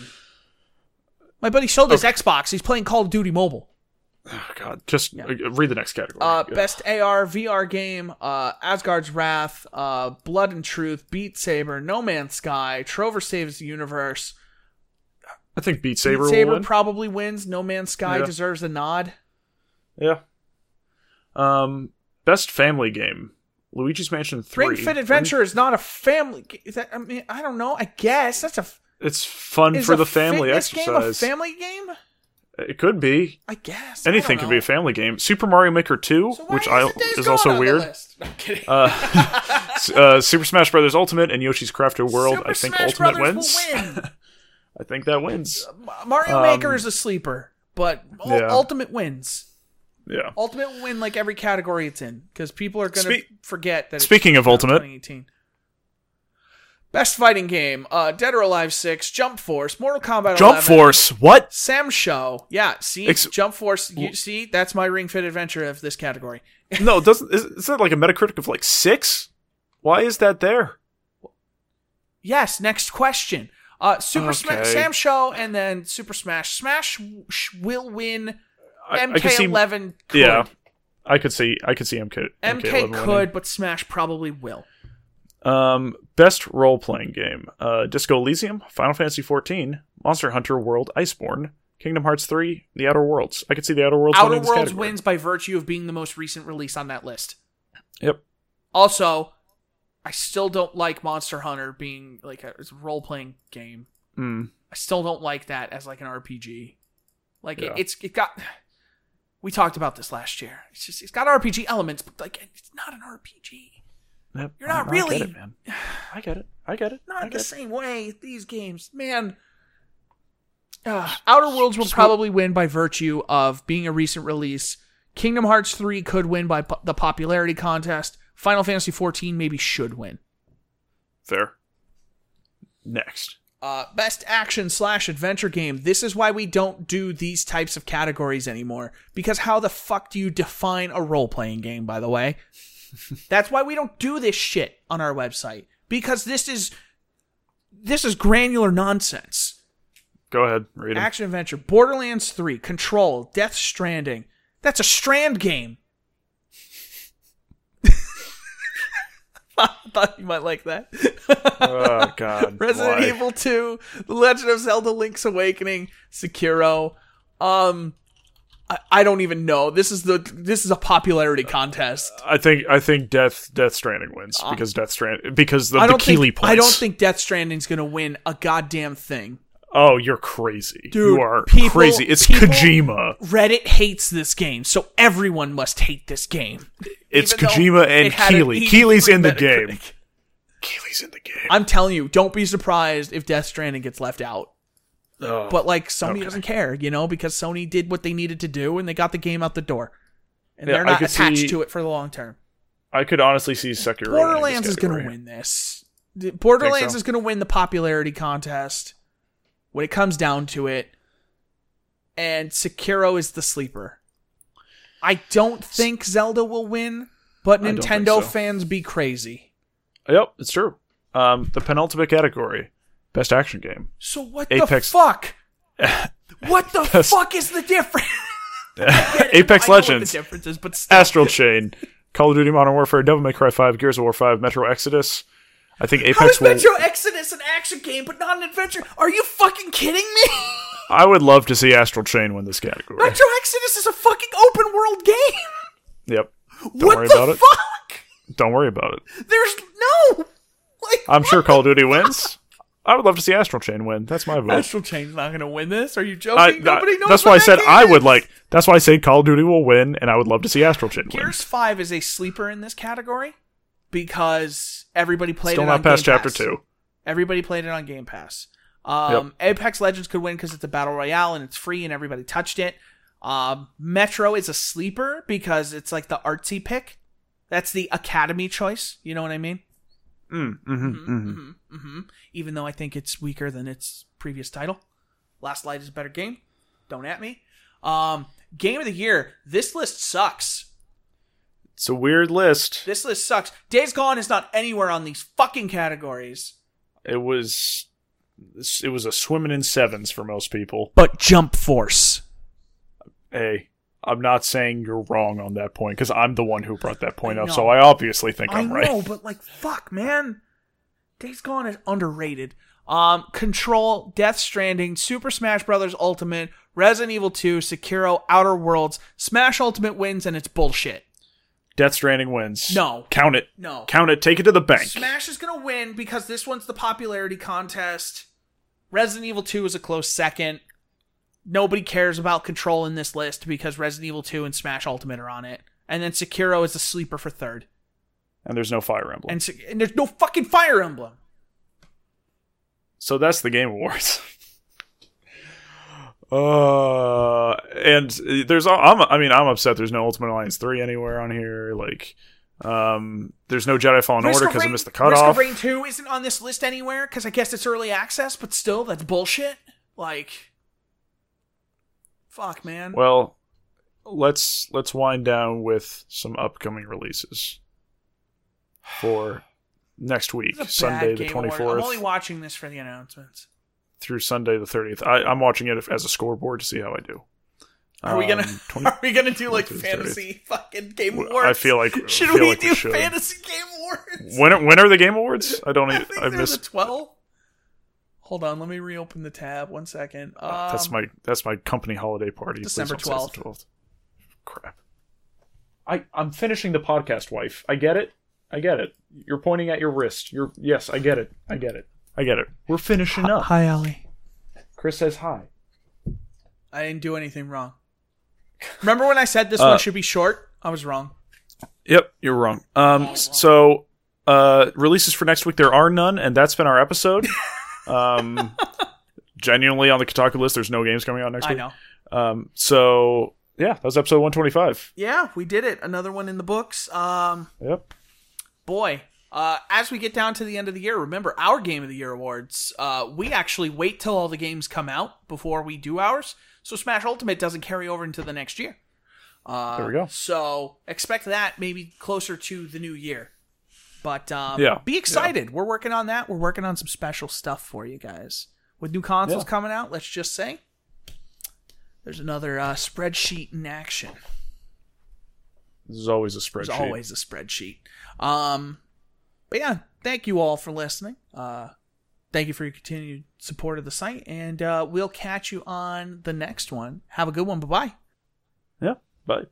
My buddy sold his Xbox. He's playing Call of Duty Mobile. Oh, God. Just read the next category. Best AR, VR game, Asgard's Wrath, Blood and Truth, Beat Saber, No Man's Sky, Trover Saves the Universe. I think Beat Saber will win. Probably wins. No Man's Sky deserves a nod. Yeah. Best family game, Luigi's Mansion 3. Ring Fit Adventure is not a family game. I mean, I don't know. I guess that's It's fun for the family exercise. Is a fitness game a family game? It could be. I guess. Anything could be a family game. Super Mario Maker 2, so which is also weird. No, I'm kidding. Super Smash Bros. Ultimate and Yoshi's Crafted World. Super I think Smash Ultimate Brothers wins. Win. I think that wins. Mario Maker is a sleeper, but Ultimate wins. Yeah. Ultimate will win like every category it's in because people are going to forget that. Speaking of Ultimate, 2018. Best fighting game, Dead or Alive 6, Jump Force, Mortal Kombat 11. Jump Force, what? Sam Show. Yeah, see, Jump Force, you see, that's my Ring Fit Adventure of this category. No, is that like a Metacritic of like 6? Why is that there? Yes, next question. Sam Show and then Super Smash. Smash will win MK11 could. Yeah, I could see MK11 could, winning. But Smash probably will. Best role-playing game. Disco Elysium, Final Fantasy XIV, Monster Hunter World, Iceborne, Kingdom Hearts 3, The Outer Worlds. I could see The Outer Worlds winning this category. Outer Worlds wins by virtue of being the most recent release on that list. Yep. Also, I still don't like Monster Hunter being like a role-playing game. Mm. I still don't like that as like an RPG. Like it got... We talked about this last year. It's got RPG elements, but like it's not an RPG. Yep. You're not really. I get it, man. I get it. Not in the same way these games, man. Outer Worlds will probably win by virtue of being a recent release. Kingdom Hearts 3 could win by the popularity contest. Final Fantasy 14 maybe should win. Fair. Next. Best action/adventure game. This is why we don't do these types of categories anymore. Because how the fuck do you define a role-playing game, by the way? That's why we don't do this shit on our website. Because this is granular nonsense. Go ahead, read it. Action Adventure, Borderlands 3, Control, Death Stranding. That's a Strand game. I thought you might like that. Oh, God. Resident Evil 2, The Legend of Zelda Link's Awakening, Sekiro. I don't even know. This is a popularity contest. I think Death Stranding wins because because the Keeley points. I don't think Death Stranding's going to win a goddamn thing. Oh, you're crazy. Dude, you are crazy. It's Kojima. Reddit hates this game, so everyone must hate this game. It's Kojima and Keeley. Keeley's in the game. I'm telling you, don't be surprised if Death Stranding gets left out. Oh, but like Sony doesn't care, you know, because Sony did what they needed to do and they got the game out the door, and they're not attached to it for the long term. I could honestly see Sekiro. Borderlands is going to win this. Borderlands is going to win the popularity contest when it comes down to it, and Sekiro is the sleeper. I don't think Zelda will win, but Nintendo fans be crazy. Yep, it's true. The penultimate category. Best action game. So what Apex. The fuck? What the fuck is the difference? Apex Legends. I know what the difference is, but still. Astral Chain. Call of Duty Modern Warfare. Devil May Cry 5. Gears of War 5. Metro Exodus. I think Apex. How is Metro Exodus an action game but not an adventure? Are you fucking kidding me? I would love to see Astral Chain win this category. Metro Exodus is a fucking open world game. Yep. Don't worry about it. There's no. Like, I'm sure Call of Duty wins. I would love to see Astral Chain win. That's my vote. Astral Chain's not going to win this. Are you joking? Nobody knows. That's why I said I would like. That's why I say Call of Duty will win, and I would love to see Astral Chain win. Gears 5 is a sleeper in this category because everybody played it on Game Pass. Still not past Chapter 2. Everybody played it on Game Pass. Apex Legends could win because it's a battle royale and it's free and everybody touched it. Metro is a sleeper because it's like the artsy pick. That's the Academy choice. You know what I mean? Even though I think it's weaker than its previous title. Last Light is a better game. Don't at me. Game of the year. This list sucks. It's a weird list. This list sucks. Days Gone is not anywhere on these fucking categories. It was a swimming in sevens for most people. But Jump Force. Hey, I'm not saying you're wrong on that point, because I'm the one who brought that point up, so I obviously think I'm right. I know, but like, fuck, man. Days Gone is underrated. Control, Death Stranding, Super Smash Bros. Ultimate, Resident Evil 2, Sekiro, Outer Worlds, Smash Ultimate wins, and it's bullshit. Death Stranding wins. No. Count it. No. Count it. Take it to the bank. Smash is going to win because this one's the popularity contest. Resident Evil 2 is a close second. Nobody cares about Control in this list because Resident Evil 2 and Smash Ultimate are on it. And then Sekiro is a sleeper for third. And there's no Fire Emblem. And there's no fucking Fire Emblem. So that's the Game Awards. And there's... I'm upset there's no Ultimate Alliance 3 anywhere on here. Like, there's no Jedi Fallen Order because I missed the cutoff. Risk of Rain 2 isn't on this list anywhere because I guess it's early access, but still, that's bullshit. Like... Fuck, man. Well, let's wind down with some upcoming releases for next week, Sunday the 24th. I'm only watching this for the announcements. Through Sunday the 30th. I'm watching it as a scoreboard to see how I do. Are we gonna do like fantasy fucking Game Awards? I feel like should we do fantasy Game Awards? When are the Game Awards? I missed the 12th. Hold on, let me reopen the tab. 1 second. That's my company holiday party. December 12th. Crap. I'm finishing the podcast, wife. I get it. You're pointing at your wrist. Yes, I get it. We're finishing up. Hi, Allie. Chris says hi. I didn't do anything wrong. Remember when I said this one should be short? I was wrong. Yep, you're wrong. So releases for next week, there are none, and that's been our episode. Genuinely, on the Kotaku list, there's no games coming out next week. I know. So yeah, that was episode 125. Yeah, we did it. Another one in the books. Yep. Boy, as we get down to the end of the year, remember our Game of the Year awards. We actually wait till all the games come out before we do ours. So Smash Ultimate doesn't carry over into the next year. There we go. So expect that maybe closer to the new year. But be excited. Yeah. We're working on that. We're working on some special stuff for you guys. With new consoles coming out, let's just say, there's another spreadsheet in action. There's always a spreadsheet. But yeah, thank you all for listening. Thank you for your continued support of the site. And we'll catch you on the next one. Have a good one. Bye-bye. Yeah, bye.